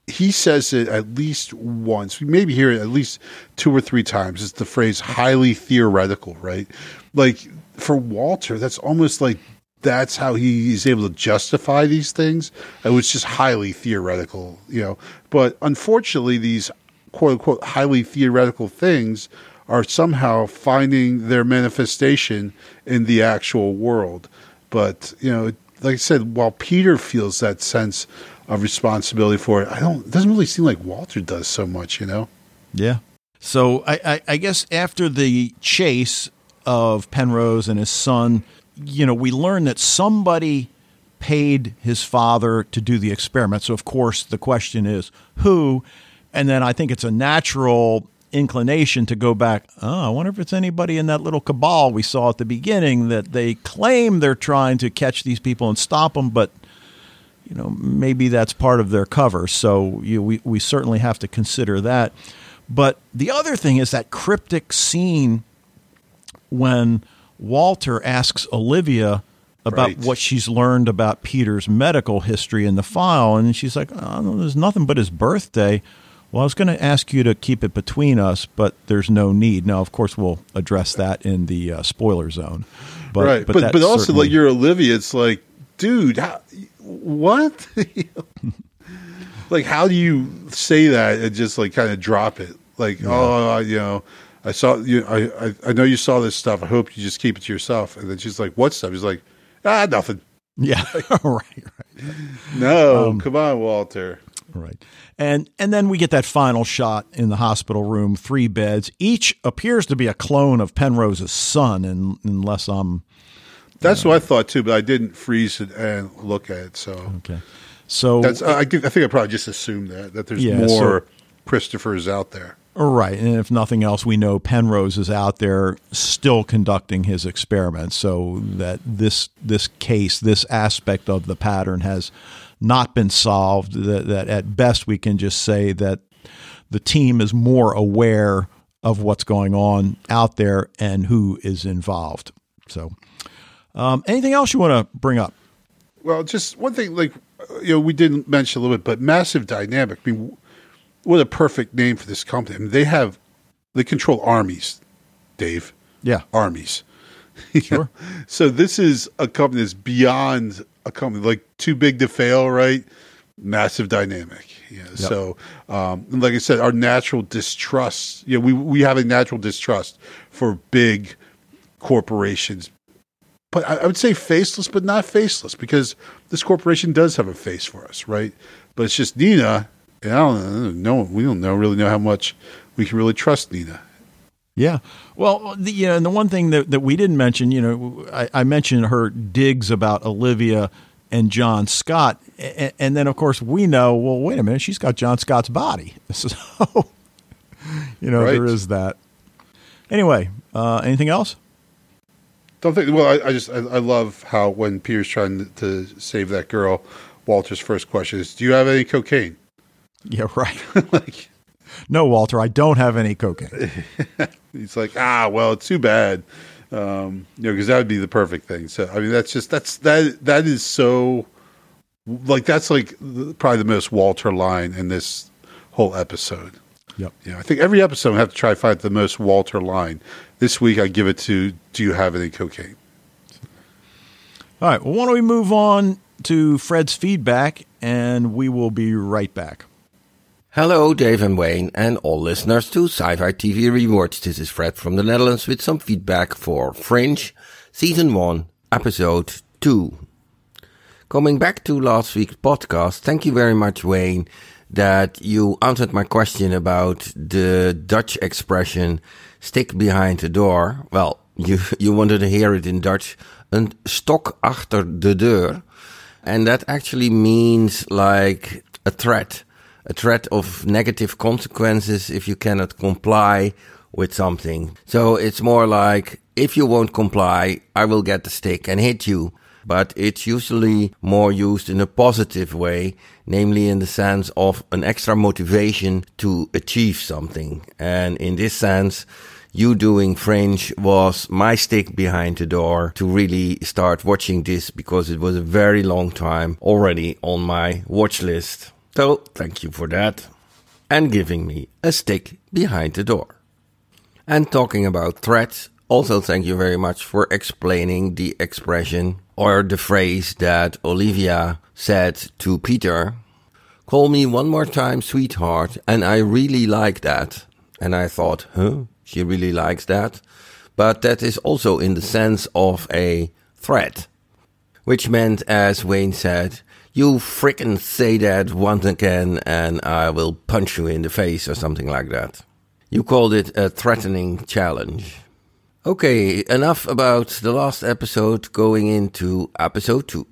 he says it at least once. We maybe hear it at least two or three times. It's the phrase "highly theoretical," right? Like for Walter, that's almost like that's how he is able to justify these things. It was just highly theoretical, you know. But unfortunately, these quote unquote highly theoretical things are somehow finding their manifestation in the actual world. But, you know, like I said, while Peter feels that sense of responsibility for it, I don't, it doesn't really seem like Walter does so much, you know? Yeah. So I, I, I guess after the chase of Penrose and his son, you know, we learn that somebody paid his father to do the experiment. So, of course, the question is who? And then I think it's a natural inclination to go back, oh, I wonder if it's anybody in that little cabal we saw at the beginning that they claim they're trying to catch these people and stop them, but you know, maybe that's part of their cover. So you, we, we certainly have to consider that. But the other thing is that cryptic scene when Walter asks Olivia about right. what she's learned about Peter's medical history in the file. And she's like, oh, no, there's nothing but his birthday. Well, I was going to ask you to keep it between us, but there's no need. Now, of course, we'll address that in the uh, spoiler zone. But, right. But, but, but also, certainly... like, you're Olivia. It's like, dude, how, what? Like, how do you say that and just, like, kind of drop it? Like, yeah. oh, you know, I saw you. I, I I know you saw this stuff. I hope you just keep it to yourself. And then she's like, what stuff? He's like, ah, nothing. Yeah. right, right. No, um, come on, Walter. Right. And and then we get that final shot in the hospital room, three beds. Each appears to be a clone of Penrose's son, and, unless I'm... That's uh, what I thought, too, but I didn't freeze it and look at it. So okay. So That's, I, I think I probably just assumed that, that there's yeah, more so, Christophers out there. Right. And if nothing else, we know Penrose is out there still conducting his experiments, so that this this case, this aspect of the pattern has not been solved, that, that at best we can just say that the team is more aware of what's going on out there and who is involved. So um, anything else you want to bring up? Well, just one thing, like, you know, we didn't mention a little bit, but Massive Dynamic, I mean, what a perfect name for this company. I mean, they have, they control armies, Dave. Yeah. Armies. Sure. So this is a company that's beyond a company, like too big to fail, right? Massive Dynamic. Yeah. Yep. So, um, and like I said, our natural distrust, you know, we, we have a natural distrust for big corporations, but I, I would say faceless, but not faceless, because this corporation does have a face for us. Right. But it's just Nina. And I don't know. We don't know really know how much we can really trust Nina. Yeah. Well, the, you know, and the one thing that, that we didn't mention, you know, I, I mentioned her digs about Olivia and John Scott. And, and then, of course, we know, well, wait a minute, she's got John Scott's body. So, you know, right. There is that. Anyway, uh, anything else? Don't think. Well, I, I just I, I love how when Peter's trying to save that girl, Walter's first question is, do you have any cocaine? Yeah, right. Like, no, Walter, I don't have any cocaine. He's like, ah, well, it's too bad, um, you know, because that would be the perfect thing. So, I mean, that's just that's that that is so, like, that's like probably the most Walter line in this whole episode. Yep. You know, I think every episode I have to try to find the most Walter line. This week I give it to, do you have any cocaine? All right. Well, why don't we move on to Fred's feedback, and we will be right back. Hello, Dave and Wayne, and all listeners to Sci-Fi T V Rewards. This is Fred from the Netherlands with some feedback for Fringe, Season one, Episode two. Coming back to last week's podcast, thank you very much, Wayne, that you answered my question about the Dutch expression, stick behind the door. Well, you, you wanted to hear it in Dutch, een stok achter de deur. And that actually means like a threat. A threat of negative consequences if you cannot comply with something. So it's more like, if you won't comply, I will get the stick and hit you. But it's usually more used in a positive way, namely in the sense of an extra motivation to achieve something. And in this sense, you doing Fringe was my stick behind the door to really start watching this, because it was a very long time already on my watch list. So, thank you for that, and giving me a stick behind the door. And talking about threats, also thank you very much for explaining the expression or the phrase that Olivia said to Peter. Call me one more time, sweetheart, and I really like that. And I thought, huh, she really likes that? But that is also in the sense of a threat, which meant, as Wayne said, you frickin' say that once again and I will punch you in the face or something like that. You called it a threatening challenge. Okay, enough about the last episode, going into episode two.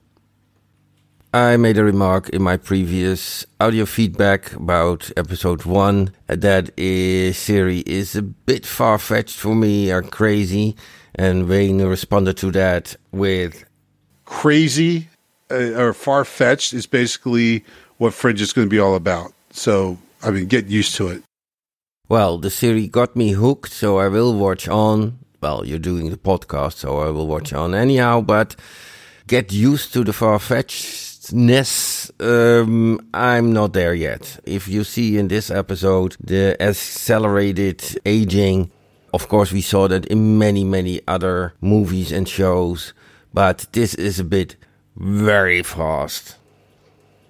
I made a remark in my previous audio feedback about episode one that is, Siri is a bit far-fetched for me or crazy, and Wayne responded to that with... Crazy? uh, or far-fetched is basically what Fringe is going to be all about. So, I mean, get used to it. Well, the series got me hooked, so I will watch on. Well, you're doing the podcast, so I will watch on anyhow, but get used to the far-fetchedness. Um, I'm not there yet. If you see in this episode the accelerated aging, of course we saw that in many, many other movies and shows, but this is a bit very fast.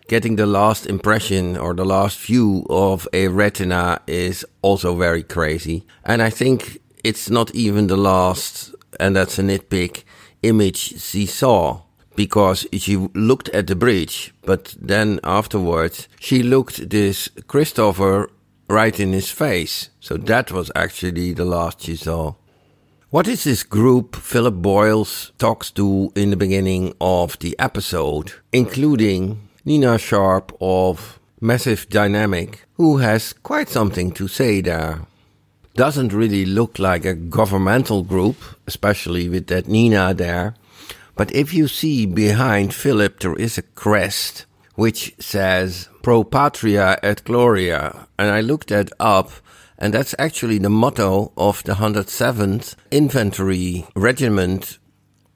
Getting the last impression or the last view of a retina is also very crazy. And I think it's not even the last, and that's a nitpick, image she saw. Because she looked at the bridge, but then afterwards she looked this Christopher right in his face. So that was actually the last she saw. What is this group Philip Broyles talks to in the beginning of the episode, including Nina Sharp of Massive Dynamic, who has quite something to say there. Doesn't really look like a governmental group, especially with that Nina there. But if you see behind Philip, there is a crest which says Pro Patria et Gloria. And I looked that up, and that's actually the motto of the one hundred seventh Infantry Regiment,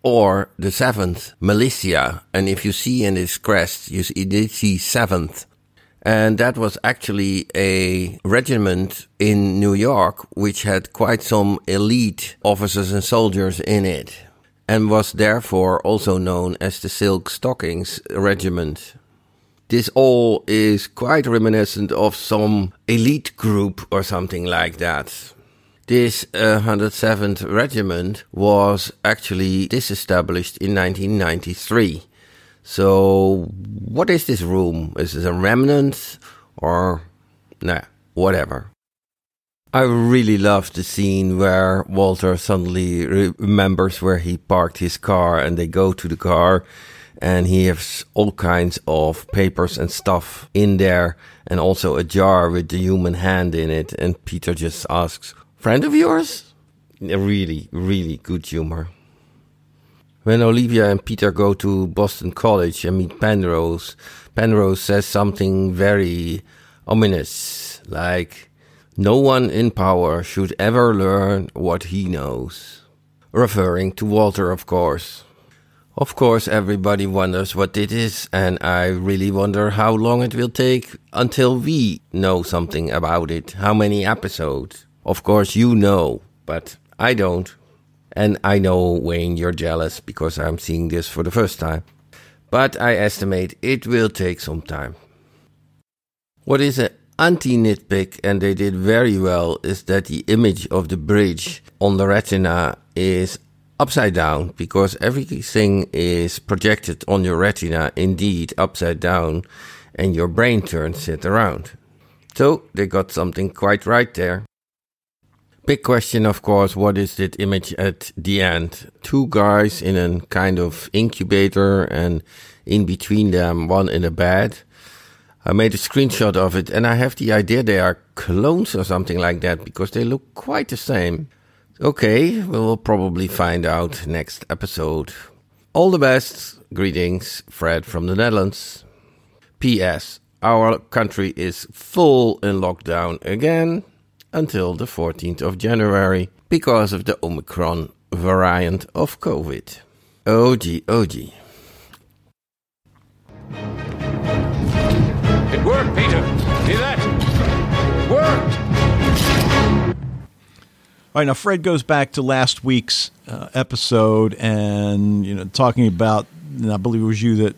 or the seventh Militia. And if you see in this crest, you did see seventh. And that was actually a regiment in New York, which had quite some elite officers and soldiers in it, and was therefore also known as the Silk Stockings Regiment. This all is quite reminiscent of some elite group or something like that. This uh, one hundred seventh Regiment was actually disestablished in nineteen ninety-three. So what is this room? Is this a remnant or nah, whatever. I really love the scene where Walter suddenly re- remembers where he parked his car, and they go to the car and he has all kinds of papers and stuff in there, and also a jar with the human hand in it. And Peter just asks, "Friend of yours?" Really, really good humor. When Olivia and Peter go to Boston College and meet Penrose, Penrose says something very ominous, like, "No one in power should ever learn what he knows." Referring to Walter, of course. Of course, everybody wonders what it is, and I really wonder how long it will take until we know something about it. How many episodes? Of course, you know, but I don't. And I know, Wayne, you're jealous because I'm seeing this for the first time. But I estimate it will take some time. What is it? Anti-nitpick, and they did very well, is that the image of the bridge on the retina is upside down, because everything is projected on your retina, indeed, upside down, and your brain turns it around. So they got something quite right there. Big question, of course, what is that image at the end? Two guys in a kind of incubator, and in between them, one in a bed. I made a screenshot of it, and I have the idea they are clones or something like that, because they look quite the same. Okay, we'll probably find out next episode. All the best. Greetings, Fred from the Netherlands. P S. Our country is full in lockdown again until the fourteenth of January because of the Omicron variant of COVID. Oh gee, oh gee. It worked, Peter. See that? It worked. All right, now Fred goes back to last week's uh, episode, and you know, talking about, and I believe it was you that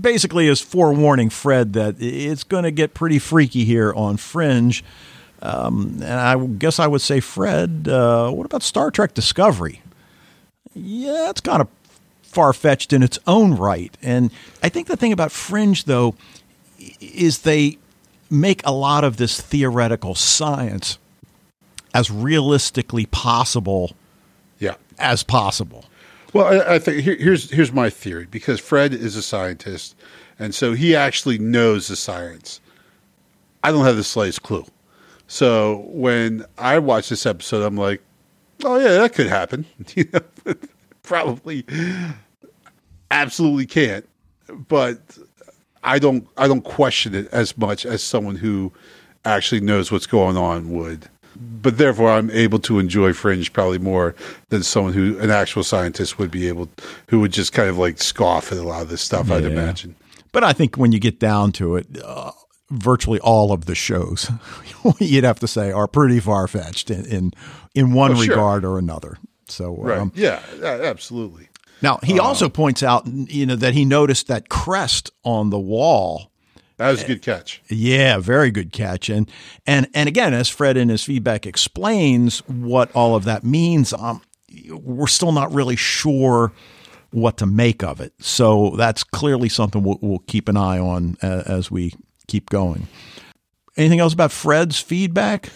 basically is forewarning Fred that it's going to get pretty freaky here on Fringe. Um, and I guess I would say, Fred, uh, what about Star Trek Discovery? Yeah, it's kind of far-fetched in its own right, and I think the thing about Fringe, though, is they make a lot of this theoretical science as realistically possible yeah. as possible. Well, I, I think here, here's here's my theory, because Fred is a scientist, and so he actually knows the science. I don't have the slightest clue. So when I watch this episode, I'm like, oh, yeah, that could happen. You know, probably. absolutely can't. But I don't I don't question it as much as someone who actually knows what's going on would. But therefore, I'm able to enjoy Fringe probably more than someone who, an actual scientist, would be able, who would just kind of like scoff at a lot of this stuff, yeah. I'd imagine. But I think when you get down to it, uh, virtually all of the shows, you'd have to say, are pretty far-fetched in in, in one oh, regard sure. or another. So right. um, yeah, absolutely. Now, he uh, also points out, you know, that he noticed that crest on the wall. That was a good catch. Yeah, very good catch. And and and again, as Fred in his feedback explains what all of that means, um, we're still not really sure what to make of it. So that's clearly something we'll, we'll keep an eye on uh, as we keep going. Anything else about Fred's feedback?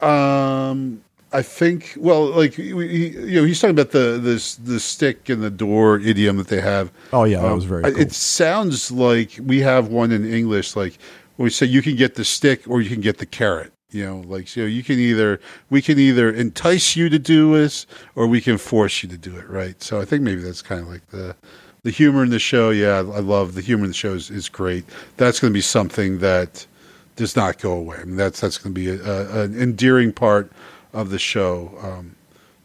Um, I think, well, like, he, you know, he's talking about the this the stick and the door idiom that they have. Oh, yeah, that um, was very cool. It sounds like we have one in English, like, we say you can get the stick or you can get the carrot. You know, like, so you can either, we can either entice you to do this or we can force you to do it, right? So I think maybe that's kind of like the the humor in the show. Yeah, I love the humor in the show is, is great. That's going to be something that does not go away. I mean, that's, that's going to be a, a, an endearing part of the show um,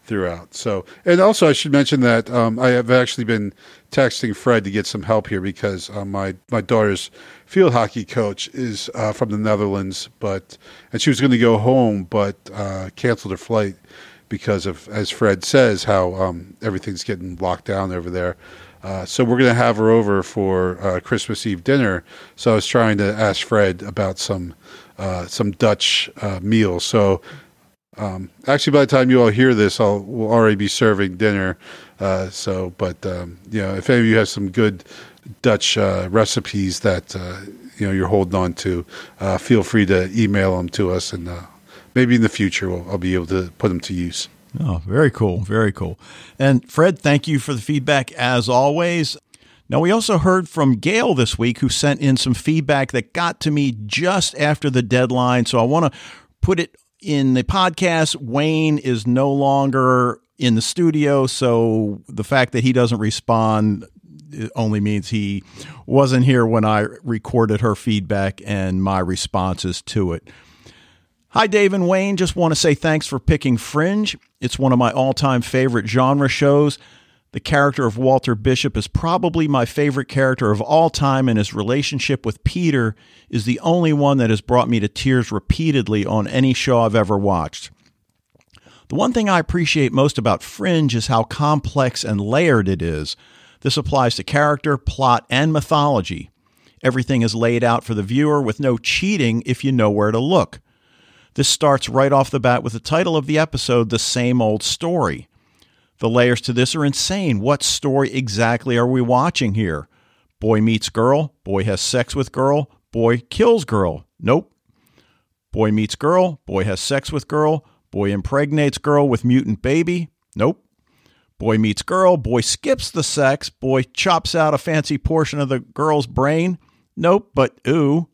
throughout. So, and also I should mention that um, I have actually been texting Fred to get some help here because uh, my, my daughter's field hockey coach is uh, from the Netherlands, but, and she was going to go home, but uh, canceled her flight because of, as Fred says, how um, everything's getting locked down over there. Uh, so we're going to have her over for uh, Christmas Eve dinner. So I was trying to ask Fred about some, uh, some Dutch uh, meal. So, Um, actually, by the time you all hear this, I'll we'll already be serving dinner. Uh, so, but um, you know, if any of you have some good Dutch uh, recipes that uh, you know you're holding on to, uh, feel free to email them to us, and uh, maybe in the future we'll, I'll be able to put them to use. Oh, very cool, very cool. And Fred, thank you for the feedback as always. Now, we also heard from Gail this week, who sent in some feedback that got to me just after the deadline. So I want to put it in the podcast. Wayne is no longer in the studio, so the fact that he doesn't respond only means he wasn't here when I recorded her feedback and my responses to it. Hi, Dave and Wayne. Just want to say thanks for picking Fringe. It's one of my all-time favorite genre shows. The character of Walter Bishop is probably my favorite character of all time, and his relationship with Peter is the only one that has brought me to tears repeatedly on any show I've ever watched. The one thing I appreciate most about Fringe is how complex and layered it is. This applies to character, plot, and mythology. Everything is laid out for the viewer with no cheating if you know where to look. This starts right off the bat with the title of the episode, The Same Old Story. The layers to this are insane. What story exactly are we watching here? Boy meets girl. Boy has sex with girl. Boy kills girl. Nope. Boy meets girl. Boy has sex with girl. Boy impregnates girl with mutant baby. Nope. Boy meets girl. Boy skips the sex. Boy chops out a fancy portion of the girl's brain. Nope, but ooh.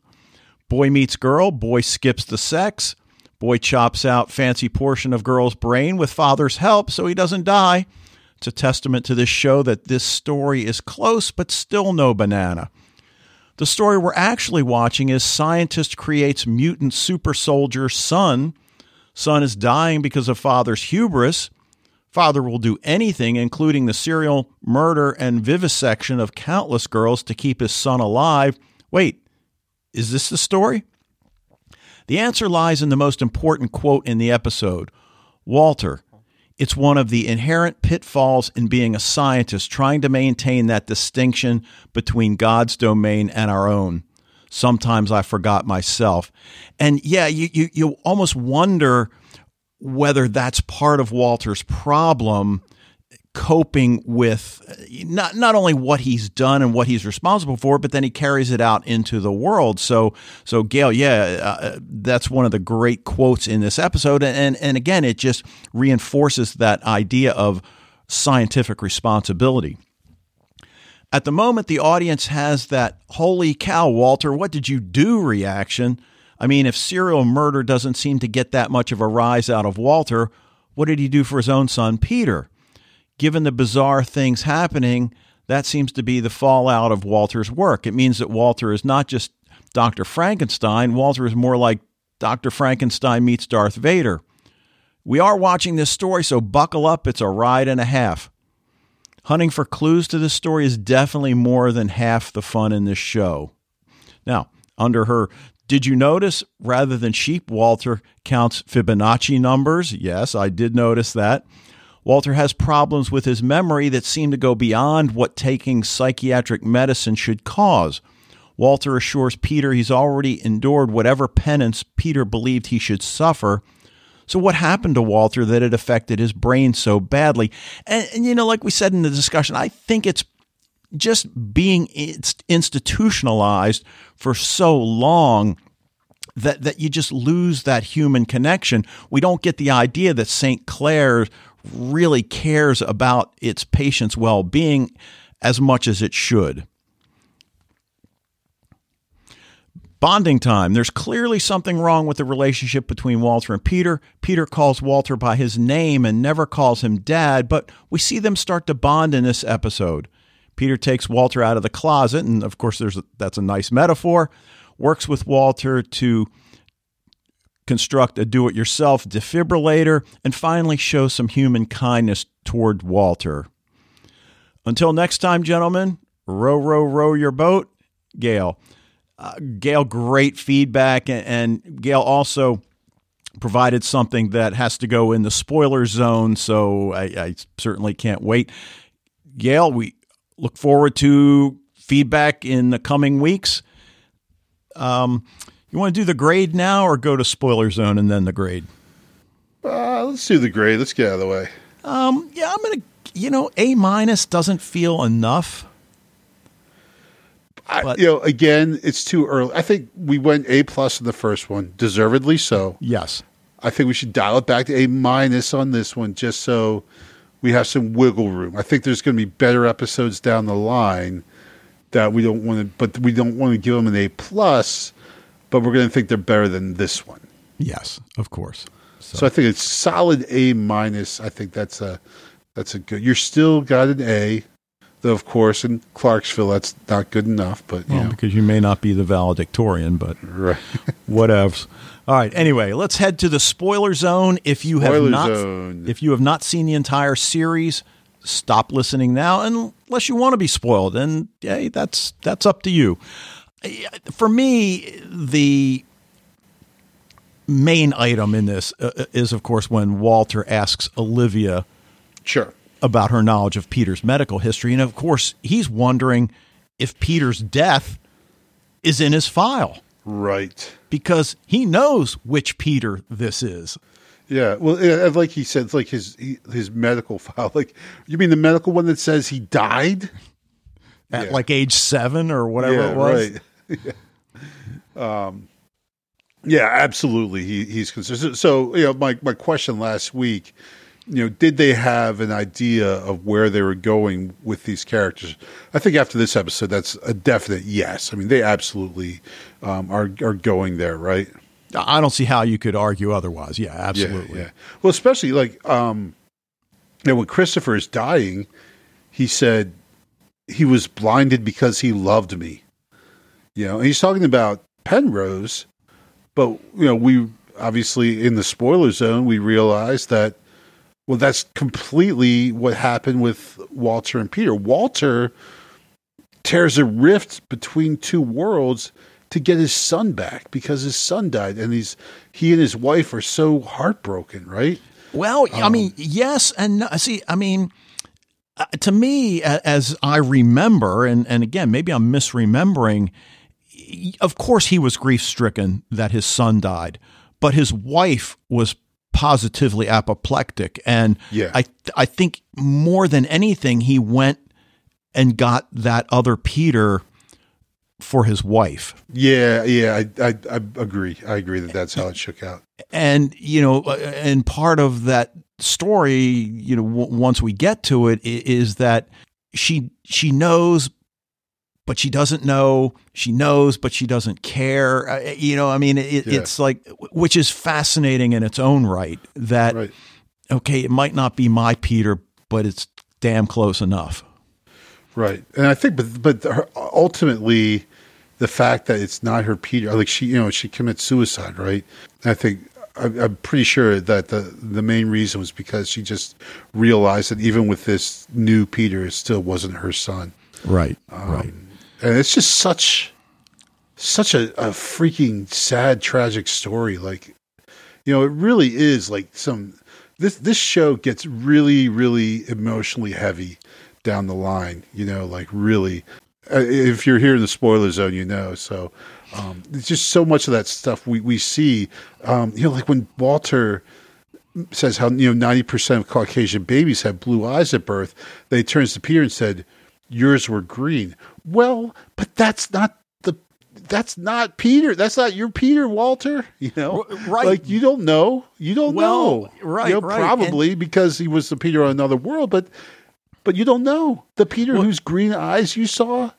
Boy meets girl. Boy skips the sex. Boy chops out fancy portion of girl's brain with father's help so he doesn't die. It's a testament to this show that this story is close but still no banana. The story we're actually watching is scientist creates mutant super soldier son. Son is dying because of father's hubris. Father will do anything, including the serial murder and vivisection of countless girls to keep his son alive. Wait, is this the story? The answer lies in the most important quote in the episode. Walter, it's one of the inherent pitfalls in being a scientist, trying to maintain that distinction between God's domain and our own. Sometimes I forgot myself. And yeah, you you, you almost wonder whether that's part of Walter's problem, coping with not not only what he's done and what he's responsible for, but then he carries it out into the world. So, so Gail, yeah, uh, that's one of the great quotes in this episode. And, and again, it just reinforces that idea of scientific responsibility. At the moment, the audience has that, holy cow, Walter, what did you do reaction. I mean, if serial murder doesn't seem to get that much of a rise out of Walter, what did he do for his own son, Peter? Given the bizarre things happening, that seems to be the fallout of Walter's work. It means that Walter is not just Doctor Frankenstein. Walter is more like Doctor Frankenstein meets Darth Vader. We are watching this story, so buckle up. It's a ride and a half. Hunting for clues to this story is definitely more than half the fun in this show. Now, under her, did you notice, rather than sheep, Walter counts Fibonacci numbers? Yes, I did notice that. Walter has problems with his memory that seem to go beyond what taking psychiatric medicine should cause. Walter assures Peter he's already endured whatever penance Peter believed he should suffer. So what happened to Walter that it affected his brain so badly? And, and you know, like we said in the discussion, I think it's just being institutionalized for so long that, that you just lose that human connection. We don't get the idea that Saint Clair's really cares about its patients' well-being as much as it should. Bonding time. There's clearly something wrong with the relationship between Walter and Peter. Peter calls Walter by his name and never calls him Dad, but we see them start to bond in this episode. Peter takes Walter out of the closet, and of course there's a, that's a nice metaphor, works with Walter to construct a do-it-yourself defibrillator, and finally shows some human kindness toward Walter. Until next time, gentlemen, row, row, row your boat, Gail. Uh, Gail, great feedback, and, and Gail also provided something that has to go in the spoiler zone, so I, I certainly can't wait. Gail, we look forward to feedback in the coming weeks. Um, you want to do the grade now or go to spoiler zone and then the grade? Uh, let's do the grade. Let's get out of the way. Um, yeah, I'm going to, you know, A minus doesn't feel enough. I, you know, again, it's too early. I think we went A plus in the first one, deservedly so. Yes. I think we should dial it back to A minus on this one just so we have some wiggle room. I think there's going to be better episodes down the line that we don't want to, but we don't want to give them an A plus, but we're going to think they're better than this one. Yes, of course. So, so I think it's solid A minus. I think that's a, that's a good, you're still got an A. Though, of course, in Clarksville, that's not good enough. But you well, know. Because you may not be the valedictorian, but right. Whatevs. All right. Anyway, let's head to the spoiler zone. If you spoiler have not, zone. If you have not seen the entire series, stop listening now, unless you want to be spoiled. And hey, that's that's up to you. For me, the main item in this uh, is, of course, when Walter asks Olivia. Sure. About her knowledge of Peter's medical history. And of course, he's wondering if Peter's death is in his file. Right. Because he knows which Peter this is. Yeah. Well, like he said, it's like his, his medical file. Like, you mean the medical one that says he died? At yeah. like age seven or whatever yeah, it was? Right. yeah. Um, yeah, absolutely. He, he's concerned. So, you know, my, my question last week, you know, did they have an idea of where they were going with these characters? I think after this episode, that's a definite yes. I mean, they absolutely um, are are going there, right? I don't see how you could argue otherwise. Yeah, absolutely. Yeah, yeah. Well, especially like um, you know, when Christopher is dying, he said he was blinded because he loved me. You know, and he's talking about Penrose, but you know, we obviously in the spoiler zone we realized that. Well, that's completely what happened with Walter and Peter. Walter tears a rift between two worlds to get his son back because his son died, and he's he and his wife are so heartbroken, right? Well, um, I mean, yes and no. See, I mean, uh, to me, as I remember, and, and again, maybe I'm misremembering, of course he was grief-stricken that his son died, but his wife was positively apoplectic. And yeah. I, th- I think more than anything, he went and got that other Peter for his wife. Yeah. Yeah. I, I, I agree. I agree that that's how it shook out. And, you know, and part of that story, you know, w- once we get to it is that she, she knows, but she doesn't know, she knows, but she doesn't care. You know, I mean, it, yeah. it's like, which is fascinating in its own right that, right. okay, it might not be my Peter, but it's damn close enough. Right. And I think, but, but her, ultimately the fact that it's not her Peter, like she, you know, she commits suicide, right? And I think, I, I'm pretty sure that the, the main reason was because she just realized that even with this new Peter, it still wasn't her son. Right. Um, right. And it's just such, such a, a freaking sad, tragic story. Like, you know, it really is like some, this, this show gets really, really emotionally heavy down the line, you know, like really, if you're here in the spoiler zone, you know, so um, it's just so much of that stuff we, we see, um, you know, like when Walter says how, you know, ninety percent of Caucasian babies have blue eyes at birth, they turns to Peter and said, yours were green. Well, but that's not the, that's not Peter. That's not your Peter, Walter, you know, right. Like you don't know, you don't well, know, right, you know, right. Probably and- because he was the Peter on another world, but But you don't know the Peter well, whose green eyes you saw.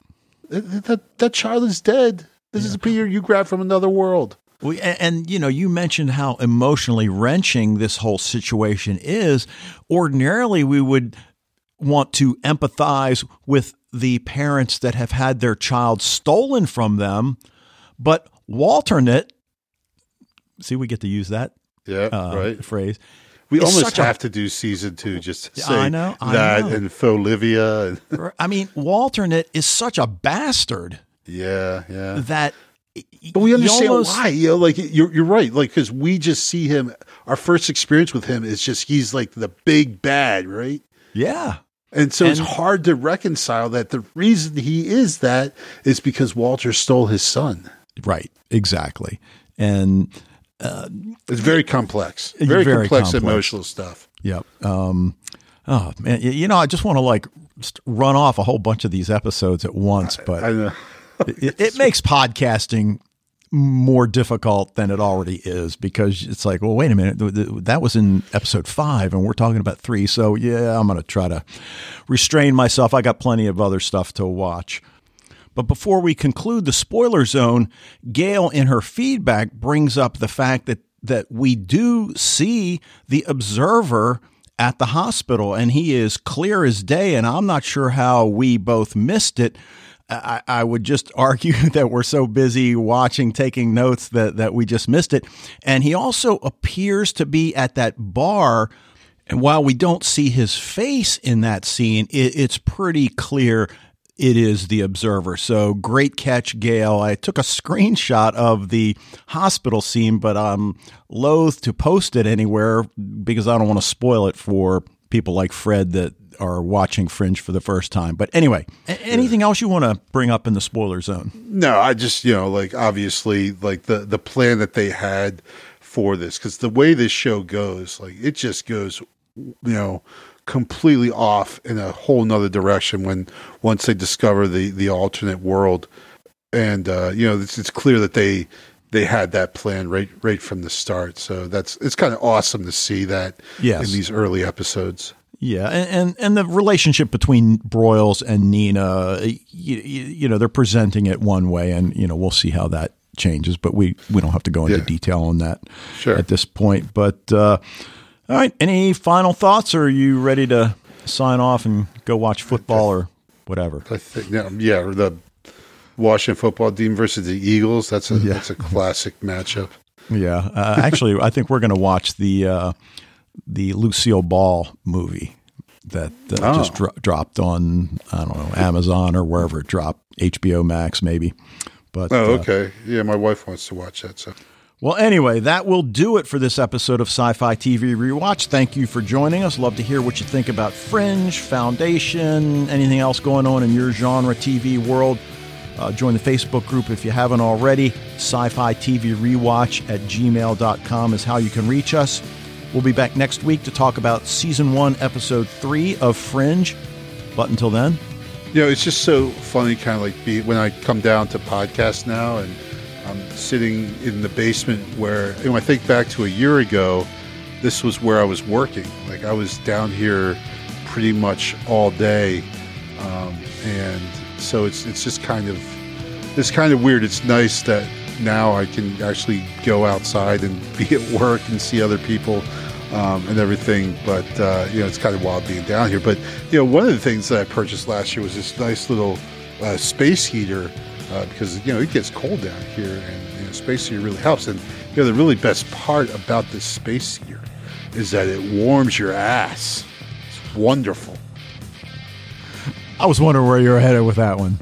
That that, that child is dead. This yeah. is a Peter you grabbed from another world. Well, and, and you know, you mentioned how emotionally wrenching this whole situation is. Ordinarily, we would want to empathize with the parents that have had their child stolen from them, but Walternate. See, we get to use that. Yeah, uh, right. Phrase. We it's almost have a, to do season two just to say I know, I that know. And Philivia. And I mean, Walternate is such a bastard. Yeah, yeah. That, but we understand almost, why. You know, like you're you're right. Like because we just see him. Our first experience with him is just he's like the big bad, right? Yeah. And so and, it's hard to reconcile that the reason he is that is because Walter stole his son. Right. Exactly. And. Uh, it's very complex, very, very complex, complex emotional stuff. Yep. Um, oh man, you know, I just want to like run off a whole bunch of these episodes at once, but I, I know. it, it makes podcasting more difficult than it already is because it's like, well, wait a minute, that was in episode five and we're talking about three. So yeah, I'm going to try to restrain myself. I got plenty of other stuff to watch. But before we conclude the spoiler zone, Gail in her feedback brings up the fact that, that we do see the Observer at the hospital, and he is clear as day, and I'm not sure how we both missed it. I, I would just argue that we're so busy watching, taking notes that, that we just missed it. And he also appears to be at that bar. And while we don't see his face in that scene, it, it's pretty clear it is the Observer. So great catch, Gail. I took a screenshot of the hospital scene, but I'm loath to post it anywhere because I don't want to spoil it for people like Fred that are watching Fringe for the first time. But anyway, anything else you want to bring up in the spoiler zone? No, I just, you know, like obviously like the, the plan that they had for this, because the way this show goes, like it just goes, you know, completely off in a whole nother direction when once they discover the the alternate world, and uh you know it's, it's clear that they they had that plan right right from the start, so that's it's kind of awesome to see that yes. in these early episodes. Yeah, and, and and the relationship between Broyles and Nina, you, you know, they're presenting it one way, and you know we'll see how that changes, but we we don't have to go into yeah. detail on that sure. at this point. But uh all right. Any final thoughts, or are you ready to sign off and go watch football or whatever? I think, yeah, yeah, the Washington football team versus the Eagles. That's a yeah. that's a classic matchup. Yeah, uh, actually, I think we're going to watch the uh, the Lucille Ball movie that uh, oh. just dro- dropped on I don't know Amazon or wherever it dropped, H B O Max maybe. But oh, okay, uh, yeah, my wife wants to watch that, so. Well, anyway, that will do it for this episode of Sci-Fi T V Rewatch. Thank you for joining us. Love to hear what you think about Fringe, Foundation, anything else going on in your genre T V world. Uh, join the Facebook group if you haven't already. Sci-Fi T V Rewatch at gmail dot com is how you can reach us. We'll be back next week to talk about Season one, Episode three of Fringe. But until then. You know, it's just so funny kind of like be, when I come down to podcasts now and I'm sitting in the basement where, you know, I think back to a year ago, this was where I was working. Like I was down here pretty much all day. Um, and so it's, it's just kind of, it's kind of weird. It's nice that now I can actually go outside and be at work and see other people um, and everything. But, uh, you know, it's kind of wild being down here. But, you know, one of the things that I purchased last year was this nice little uh, space heater uh, because, you know, it gets cold down here and you know, space heater really helps. And, you know, the really best part about this space heater is that it warms your ass. It's wonderful. I was wondering where you were headed with that one.